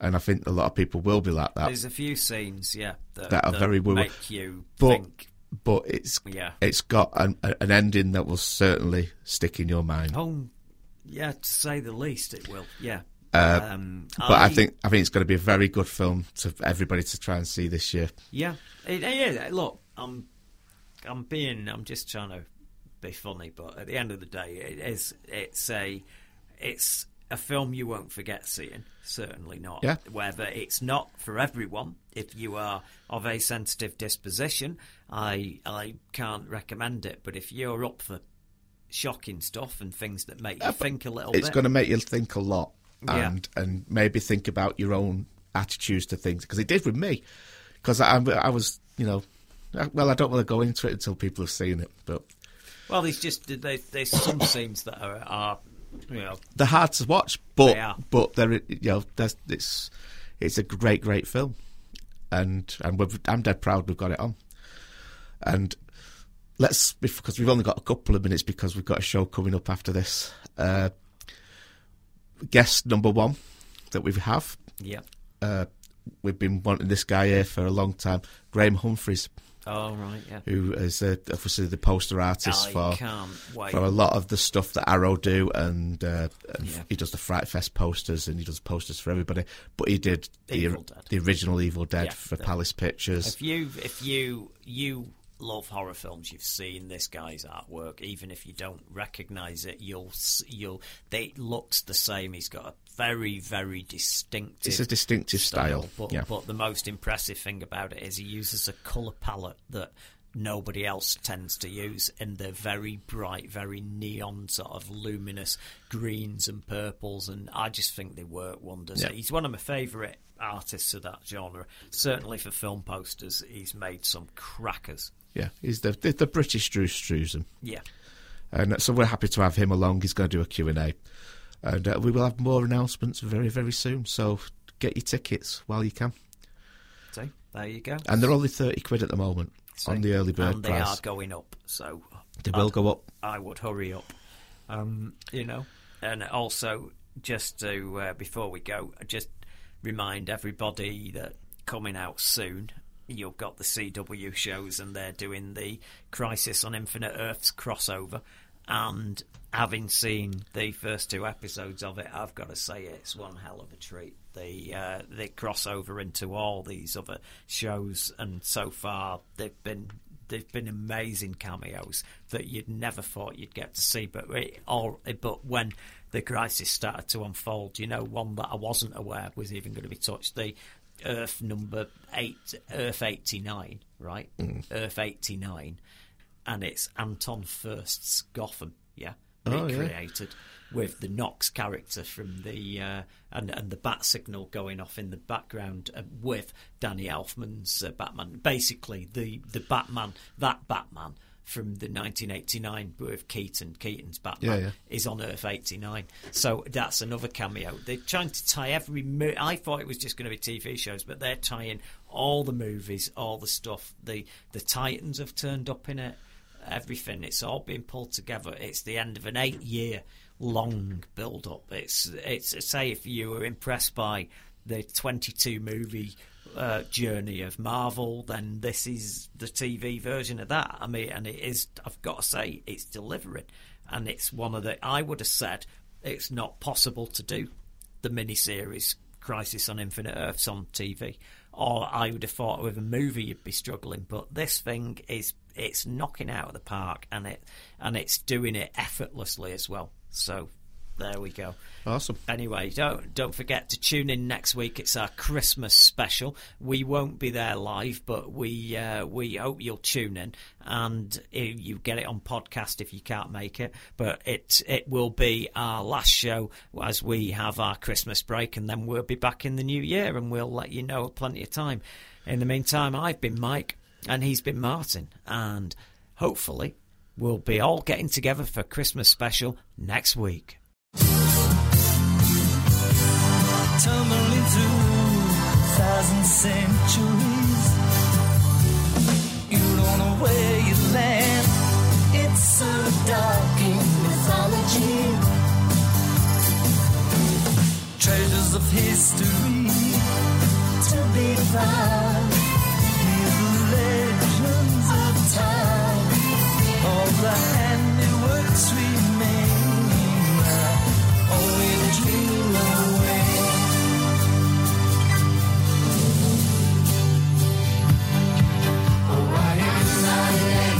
and I think a lot of people will be like that. There's a few scenes, yeah, that are very woo-woo. Make you think. But it's got an ending that will certainly stick in your mind. Oh, yeah, to say the least, it will. Yeah. But I think it's going to be a very good film to everybody to try and see this year. Yeah, look, I'm just trying to be funny, but at the end of the day, it's a film you won't forget seeing. Certainly not. Yeah. Whether it's not for everyone, if you are of a sensitive disposition, I can't recommend it. But if you're up for shocking stuff and things that make you think a little bit, it's going to make you think a lot. Yeah. And maybe think about your own attitudes to things, because it did with me, because I was, you know, well, I don't want to go into it until people have seen it, but well, there's some scenes that are They're hard to watch, but they're, it's a great film, and I'm dead proud we've got it on. And let's, because we've only got a couple of minutes because we've got a show coming up after this. Guest number one that we have. Yeah. We've been wanting this guy here for a long time, Graham Humphries. Oh, right, yeah. Who is obviously the poster artist for a lot of the stuff that Arrow do, and he does the Fright Fest posters, and he does posters for everybody. But he did the original Evil Dead for Palace Pictures. If you love horror films, you've seen this guy's artwork. Even if you don't recognise it, it looks the same. He's got a very, very distinctive. It's a distinctive style. But the most impressive thing about it is he uses a colour palette that nobody else tends to use, and they're very bright, very neon sort of luminous greens and purples, and I just think they work wonders. Yeah. He's one of my favourite artists of that genre. Certainly for film posters, he's made some crackers. Yeah, he's the British Drew Struzan. Yeah. And so we're happy to have him along. He's going to do a Q&A. And we will have more announcements very, very soon. So get your tickets while you can. So there you go. And they're only £30 at the moment on the early bird price. And they are going up. So they will go up. I would hurry up. And also, just to, before we go, just remind everybody that coming out soon, you've got the CW shows, and they're doing the Crisis on Infinite Earths crossover. And having seen the first two episodes of it, I've got to say it's one hell of a treat. They crossover into all these other shows, and so far they've been amazing cameos that you'd never thought you'd get to see. But when the crisis started to unfold, one that I wasn't aware was even going to be touched, the Earth number 8, Earth 89, right? Mm. Earth 89. And it's Anton Furst's Gotham, recreated with the Knox character from the and the bat signal going off in the background with Danny Elfman's Batman. Basically, the Batman, that Batman from the 1989 with Keaton's Batman is on Earth 89. So that's another cameo. They're trying to tie every... I thought it was just going to be TV shows, but they're tying all the movies, all the stuff. The Titans have turned up in it. Everything, it's all been pulled together. It's the end of an 8-year long build-up. It's say if you were impressed by the 22 movie journey of Marvel, then this is the TV version of that. I mean, and it is, I've got to say, it's delivering, and it's one of the, I would have said it's not possible to do the miniseries Crisis on Infinite Earths on TV, or I would have thought with a movie you'd be struggling, but this thing is, it's knocking out of the park, and it's doing it effortlessly as well. So there we go. Awesome. Anyway, don't forget to tune in next week. It's our Christmas special. We won't be there live, but we hope you'll tune in, and you get it on podcast if you can't make it. But it will be our last show as we have our Christmas break, and then we'll be back in the new year, and we'll let you know plenty of time. In the meantime, I've been Mike. And he's been Martin, and hopefully we'll be all getting together for Christmas special next week. Tumbling through thousand centuries, you don't know where you land. It's so dark in mythology, treasures of history to be found. All the handiworks remain, only the dream away. Orion, I am,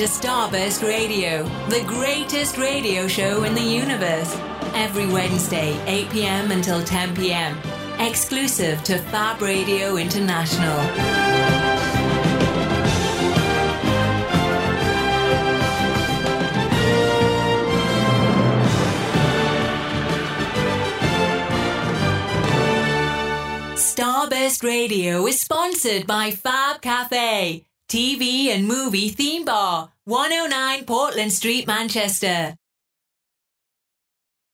to Starburst Radio, the greatest radio show in the universe. Every Wednesday, 8 p.m. until 10 p.m. Exclusive to Fab Radio International. Starburst Radio is sponsored by Fab Cafe, TV and movie theme bar, 109 Portland Street, Manchester.